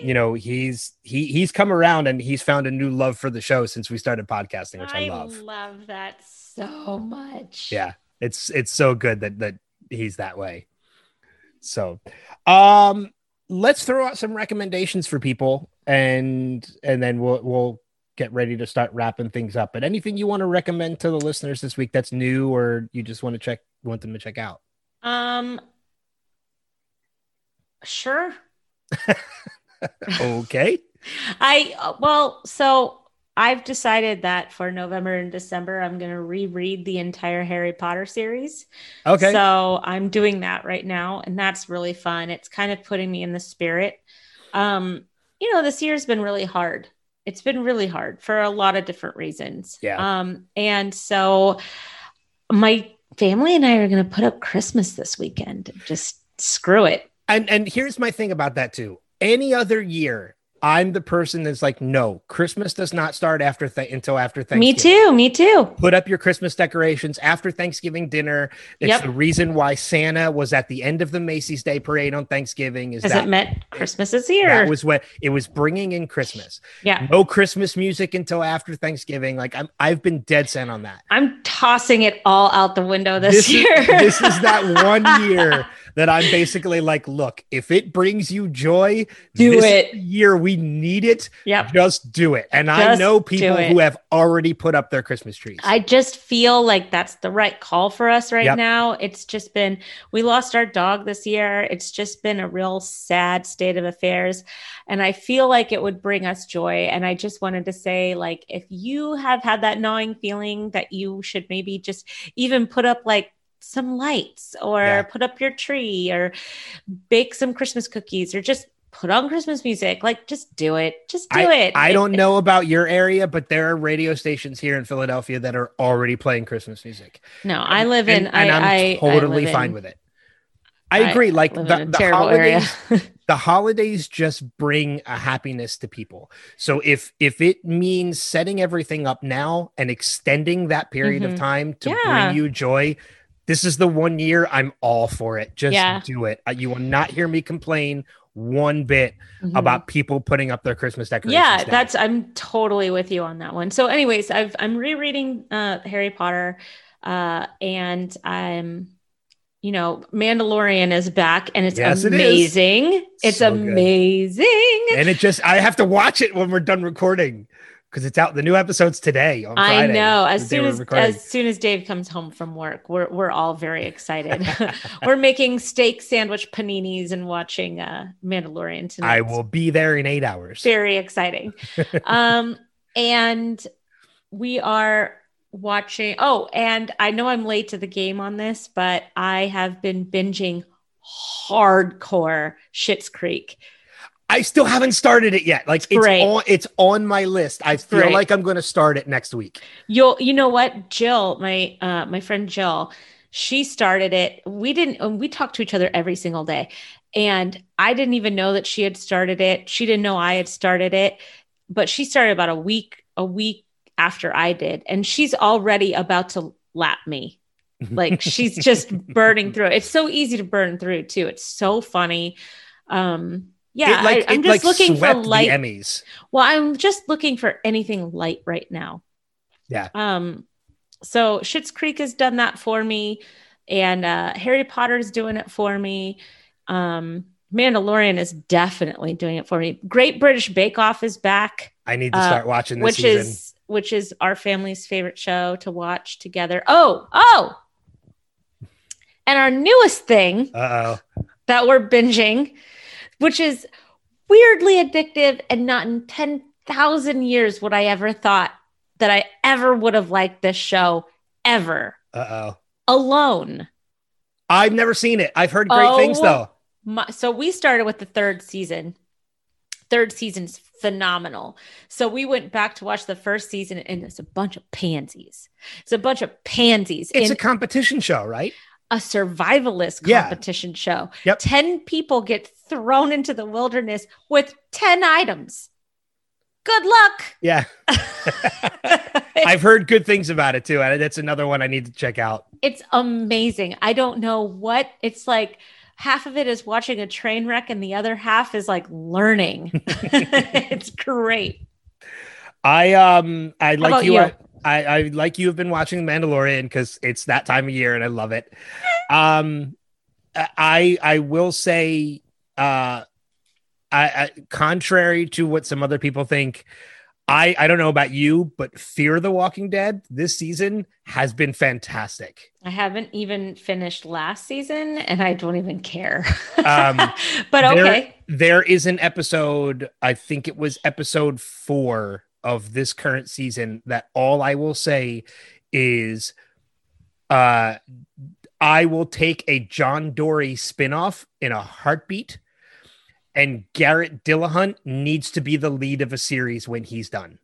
you know he's he he's come around and he's found a new love for the show since we started podcasting, which I, I love love that so much. Yeah, it's it's so good that that he's that way. So um let's throw out some recommendations for people, and and then we'll we'll get ready to start wrapping things up. But anything you want to recommend to the listeners this week that's new, or you just want to check want them to check out? Um, sure. Okay. I well, so I've decided that for November and December, I'm going to reread the entire Harry Potter series. Okay. So I'm doing that right now, and that's really fun. It's kind of putting me in the spirit. Um, you know, this year's been really hard. It's been really hard for a lot of different reasons. Yeah. Um, and so my family and I are going to put up Christmas this weekend. Just screw it. And and here's my thing about that too. Any other year, I'm the person that's like, no, Christmas does not start after th- until after Thanksgiving. Me too. Me too. Put up your Christmas decorations after Thanksgiving dinner. It's yep. the reason why Santa was at the end of the Macy's Day Parade on Thanksgiving. Is that it meant Christmas is here. That was what it was, bringing in Christmas. Yeah. No Christmas music until after Thanksgiving. Like I'm, I've been dead set on that. I'm tossing it all out the window this, this year. Is, this is that one year that I'm basically like, look, if it brings you joy, do this it. Year we need it. Yep. Just do it. And just I know people who have already put up their Christmas trees. I just feel like that's the right call for us right yep. now. It's just been, we lost our dog this year. It's just been a real sad state of affairs. And I feel like it would bring us joy. And I just wanted to say, like, if you have had that gnawing feeling that you should maybe just even put up like some lights or yeah. put up your tree or bake some Christmas cookies or just put on Christmas music. Like, just do it. Just do I, it. I don't know about your area, but there are radio stations here in Philadelphia that are already playing Christmas music. No, and, I live in, and, I, and I'm I, totally I fine in, with it. I agree. I like the, the holidays, the holidays just bring a happiness to people. So if, if it means setting everything up now and extending that period mm-hmm. of time to yeah. bring you joy, this is the one year I'm all for it. Just yeah. do it. You will not hear me complain one bit mm-hmm. about people putting up their Christmas decorations. Yeah, down. that's I'm totally with you on that one. So anyways, I've, I'm rereading uh, Harry Potter uh, and I'm, you know, Mandalorian is back and it's yes, amazing. It is. It's so amazing. Good. And it just, I have to watch it when we're done recording. Because it's out, the new episode's today on Friday. I know. As soon as as soon as Dave comes home from work, we're we're all very excited. We're making steak sandwich paninis and watching uh, Mandalorian tonight. I will be there in eight hours. Very exciting. um, and we are watching. Oh, and I know I'm late to the game on this, but I have been binging hardcore Schitt's Creek. I still haven't started it yet. Like it's Great. on, it's on my list. I feel Great. like I'm going to start it next week. You'll, you know what, Jill, my, uh, my friend Jill, she started it. We didn't, we talked to each other every single day and I didn't even know that she had started it. She didn't know I had started it, but she started about a week, a week after I did. And she's already about to lap me. Like she's just burning through. It's so easy to burn through too. It's so funny. Um, Yeah, it like, I, I'm just like looking for light. Emmys. Well, I'm just looking for anything light right now. Yeah. Um. So Schitt's Creek has done that for me, and uh, Harry Potter's doing it for me. Um, Mandalorian is definitely doing it for me. Great British Bake Off is back. I need to start uh, watching this which season. is which is our family's favorite show to watch together. Oh, oh, and our newest thing Uh-oh. that we're binging, which is weirdly addictive, and not in ten thousand years would I ever thought that I ever would have liked this show ever. Uh-oh. Alone. I've never seen it. I've heard great oh, things though. My, so we started with the third season. Third season's phenomenal. So we went back to watch the first season and it's a bunch of pansies. It's a bunch of pansies. It's in- a competition show, right? A survivalist competition yeah. show. Yep. ten people get thrown into the wilderness with ten items. Good luck. Yeah. I've heard good things about it too. And that's another one I need to check out. It's amazing. I don't know what it's like. Half of it is watching a train wreck and the other half is like learning. It's great. I, um, I like How about you. you? I- I, I like you have been watching The Mandalorian because it's that time of year and I love it. Um, I I will say, uh, I, I contrary to what some other people think, I, I don't know about you, but Fear the Walking Dead this season has been fantastic. I haven't even finished last season and I don't even care. um, but okay. There, there is an episode, I think it was episode four of this current season, that all I will say is uh, I will take a John Dory spinoff in a heartbeat, and Garrett Dillahunt needs to be the lead of a series when he's done.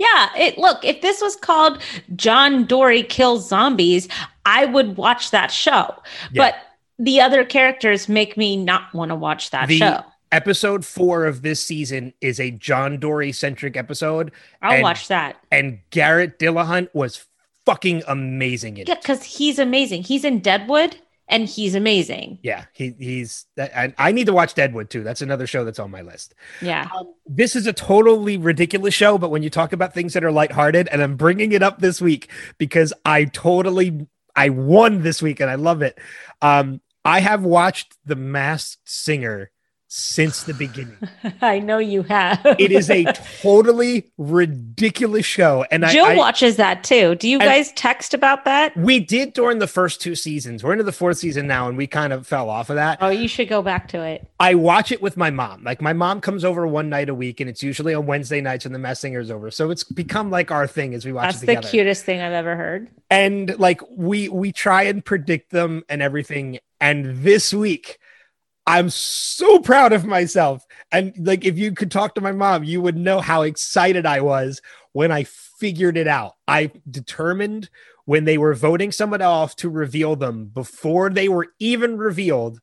Yeah, it look, if this was called John Dory Kills Zombies, I would watch that show. Yeah. But the other characters make me not want to watch that the- show. Episode four of this season is a John Dory centric episode. I'll and, watch that. And Garrett Dillahunt was fucking amazing in yeah, it. Yeah, because he's amazing. He's in Deadwood and he's amazing. Yeah, he, he's. I, I need to watch Deadwood too. That's another show that's on my list. Yeah. Um, this is a totally ridiculous show, but when you talk about things that are lighthearted, and I'm bringing it up this week because I totally, I won this week and I love it. Um, I have watched The Masked Singer since the beginning. I know you have. It is a totally ridiculous show. And Jill I, I, watches that too. Do you guys text about that? We did during the first two seasons. We're into the fourth season now and we kind of fell off of that. Oh, you should go back to it. I watch it with my mom. Like my mom comes over one night a week and it's usually on Wednesday nights when The Masked Singer is over. So it's become like our thing as we watch That's it together. That's the cutest thing I've ever heard. And like we we try and predict them and everything. And this week, I'm so proud of myself. And like, if you could talk to my mom, you would know how excited I was when I figured it out. I determined when they were voting someone off to reveal them before they were even revealed,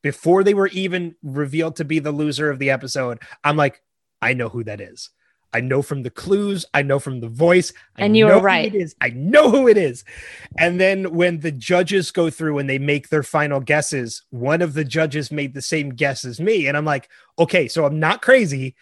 before they were even revealed to be the loser of the episode. I'm like, I know who that is. I know from the clues. I know from the voice. I and you know were right. Who it is. I know who it is. And then when the judges go through and they make their final guesses, one of the judges made the same guess as me. And I'm like, okay, so I'm not crazy.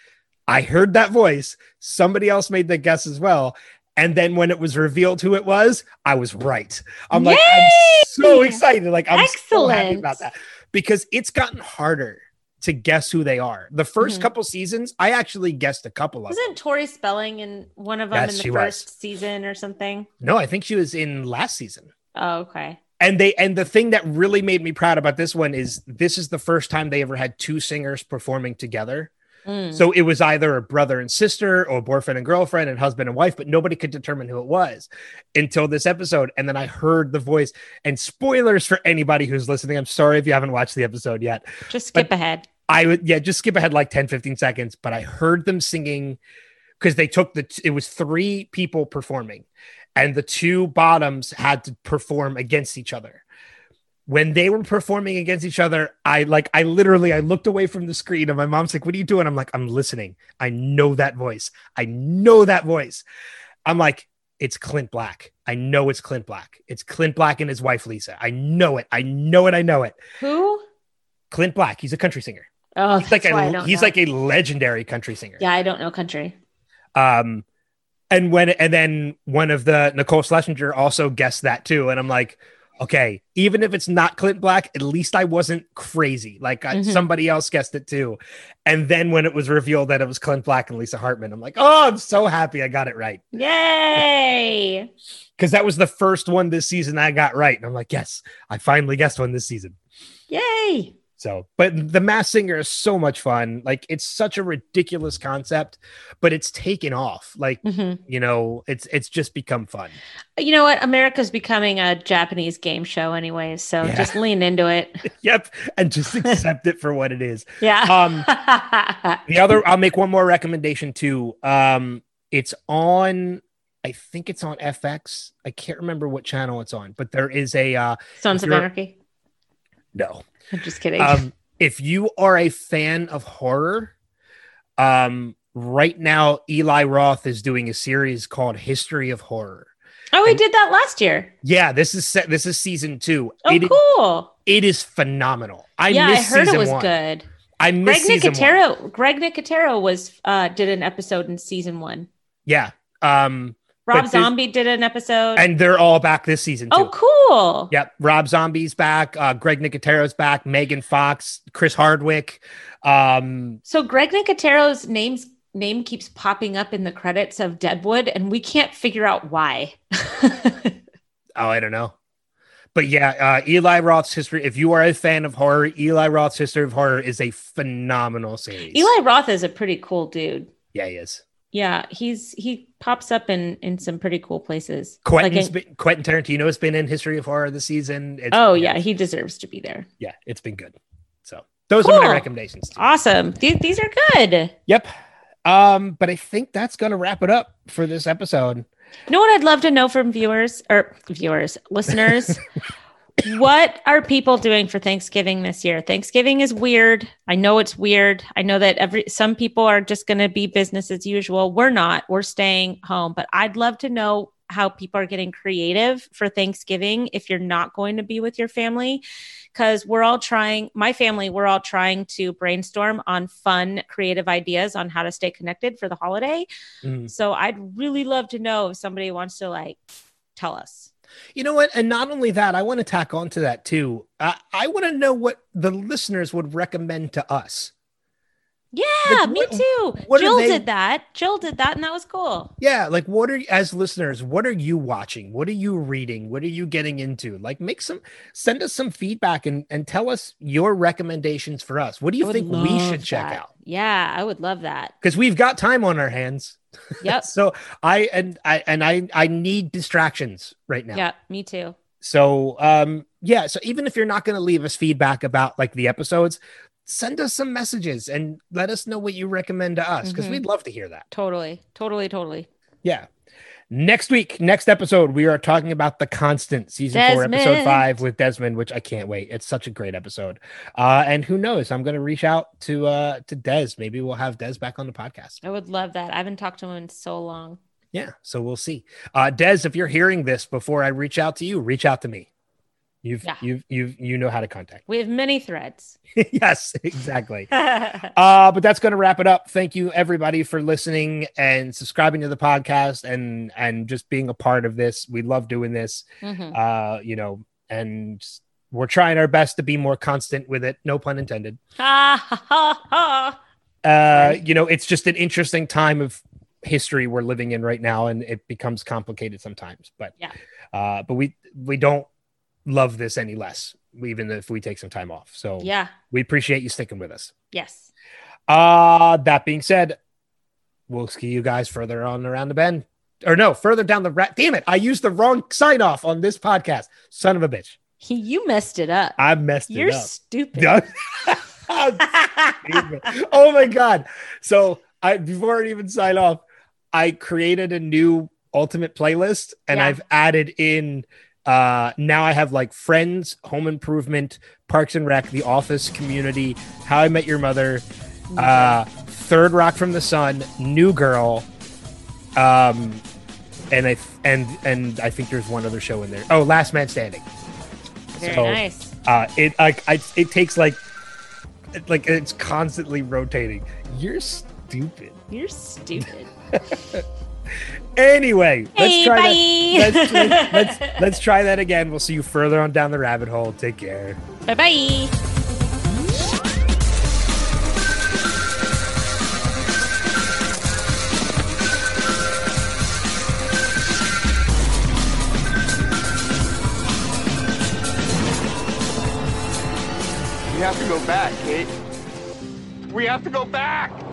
I heard that voice. Somebody else made the guess as well. And then when it was revealed who it was, I was right. I'm Yay! Like, I'm so excited. Like, I'm Excellent. So happy about that. Because it's gotten harder to guess who they are. The first mm-hmm. couple seasons, I actually guessed a couple Wasn't of them. Wasn't Tori Spelling in one of them yes, in the first was. Season or something? No, I think she was in last season. Oh, okay. And they and the thing that really made me proud about this one is this is the first time they ever had two singers performing together. Mm. So it was either a brother and sister or boyfriend and girlfriend and husband and wife, but nobody could determine who it was until this episode. And then I heard the voice, and spoilers for anybody who's listening. I'm sorry if you haven't watched the episode yet. Just skip but ahead. I would, yeah, just skip ahead like ten, fifteen seconds. But I heard them singing because they took the, t- it was three people performing and the two bottoms had to perform against each other. When they were performing against each other, I like, I literally, I looked away from the screen and my mom's like, what are you doing? I'm like, I'm listening. I know that voice. I know that voice. I'm like, it's Clint Black. I know it's Clint Black. It's Clint Black and his wife, Lisa. I know it. I know it. I know it. Who? Clint Black. He's a country singer. Oh, he's like a, I don't he's know. Like a legendary country singer. Yeah. I don't know country. Um, and when, and then one of the Nicole Schlesinger also guessed that too. And I'm like, okay, even if it's not Clint Black, at least I wasn't crazy. Like I, mm-hmm. somebody else guessed it too. And then when it was revealed that it was Clint Black and Lisa Hartman, I'm like, oh, I'm so happy I got it right. Yay! Because that was the first one this season I got right. And I'm like, yes, I finally guessed one this season. Yay! So, but The Masked Singer is so much fun. Like, it's such a ridiculous concept, but it's taken off. Like, mm-hmm. you know, it's it's just become fun. You know what? America's becoming a Japanese game show anyway, so yeah. just lean into it. Yep, and just accept it for what it is. Yeah. Um, the other, I'll make one more recommendation too. Um, it's on. I think it's on F X. I can't remember what channel it's on, but there is a uh, Sons of Anarchy. No. I'm just kidding. Um, if you are a fan of horror, um, right now, Eli Roth is doing a series called History of Horror. Oh, he did that last year. Yeah, this is se- this is season two. Oh, it, cool. It is phenomenal. I yeah, missed I heard season it was one. Good. I missed Greg season Nicotero, one. Greg Nicotero was uh, did an episode in season one. Yeah. Um, Rob Zombie did an episode. And they're all back this season, too. Oh, cool. Yep. Rob Zombie's back. Uh, Greg Nicotero's back. Megan Fox. Chris Hardwick. Um, so Greg Nicotero's name's name keeps popping up in the credits of Deadwood, and we can't figure out why. Oh, I don't know. But yeah, uh, Eli Roth's History. If you are a fan of horror, Eli Roth's History of Horror is a phenomenal series. Eli Roth is a pretty cool dude. Yeah, he is. Yeah, he's he pops up in, in some pretty cool places. Quentin's like in, been, Quentin Tarantino's been in History of Horror this season. It's, oh, yeah, he deserves to be there. Yeah, it's been good. So those cool. are my recommendations. Too. Awesome. These, these are good. Yep. Um, but I think that's going to wrap it up for this episode. You know what I'd love to know from viewers or viewers, listeners? What are people doing for Thanksgiving this year? Thanksgiving is weird. I know it's weird. I know that every some people are just going to be business as usual. We're not. We're staying home. But I'd love to know how people are getting creative for Thanksgiving if you're not going to be with your family. Because we're all trying, my family, we're all trying to brainstorm on fun, creative ideas on how to stay connected for the holiday. Mm. So I'd really love to know if somebody wants to like tell us. You know what? And not only that, I want to tack on to that too. Uh, I want to know what the listeners would recommend to us. Yeah, like, me what, too. What Jill they... did that. Jill did that, and that was cool. Yeah, like what are as listeners? What are you watching? What are you reading? What are you getting into? Like, make some send us some feedback and and tell us your recommendations for us. What do you think we should that. check out? Yeah, I would love that because we've got time on our hands. Yep. so I and I and I I need distractions right now. Yeah, me too. So, um, yeah. So even if you're not going to leave us feedback about like the episodes, send us some messages and let us know what you recommend to us. Because mm-hmm. we'd love to hear that. Totally. Totally. Totally. Yeah. Next week, next episode, we are talking about The Constant, season Desmond. four, episode five with Desmond, which I can't wait. It's such a great episode. Uh, and who knows? I'm going to reach out to uh, to Des. Maybe we'll have Des back on the podcast. I would love that. I haven't talked to him in so long. Yeah. So we'll see. Uh, Des, if you're hearing this before I reach out to you, reach out to me. You've, yeah. you've, you've, you know how to contact. We have many threads. Yes, exactly. uh, but that's going to wrap it up. Thank you everybody for listening and subscribing to the podcast and, and just being a part of this. We love doing this, mm-hmm. uh, you know, and we're trying our best to be more constant with it. No pun intended. uh, you know, it's just an interesting time of history we're living in right now. And it becomes complicated sometimes, but, yeah. uh, but we, we don't, love this any less, even if we take some time off. So yeah, we appreciate you sticking with us. Yes. Uh, that being said, we'll see you guys further on around the bend or no, further down the rat. Damn it. I used the wrong sign off on this podcast. Son of a bitch. He, you messed it up. I messed You're it up. You're stupid. Oh my God. So I, before I even sign off, I created a new ultimate playlist and yeah. I've added in Uh, now I have like Friends, Home Improvement, Parks and Rec, The Office, Community, How I Met Your Mother, uh, Third Rock from the Sun, New Girl, um, and I th- and and I think there's one other show in there. Oh, Last Man Standing. Very so, nice. Uh, it like it takes like like it's constantly rotating. You're stupid. You're stupid. Anyway, hey, let's try that. Let's, let's, let's, let's try that again. We'll see you further on down the rabbit hole. Take care. Bye bye. We have to go back, Kate. We have to go back.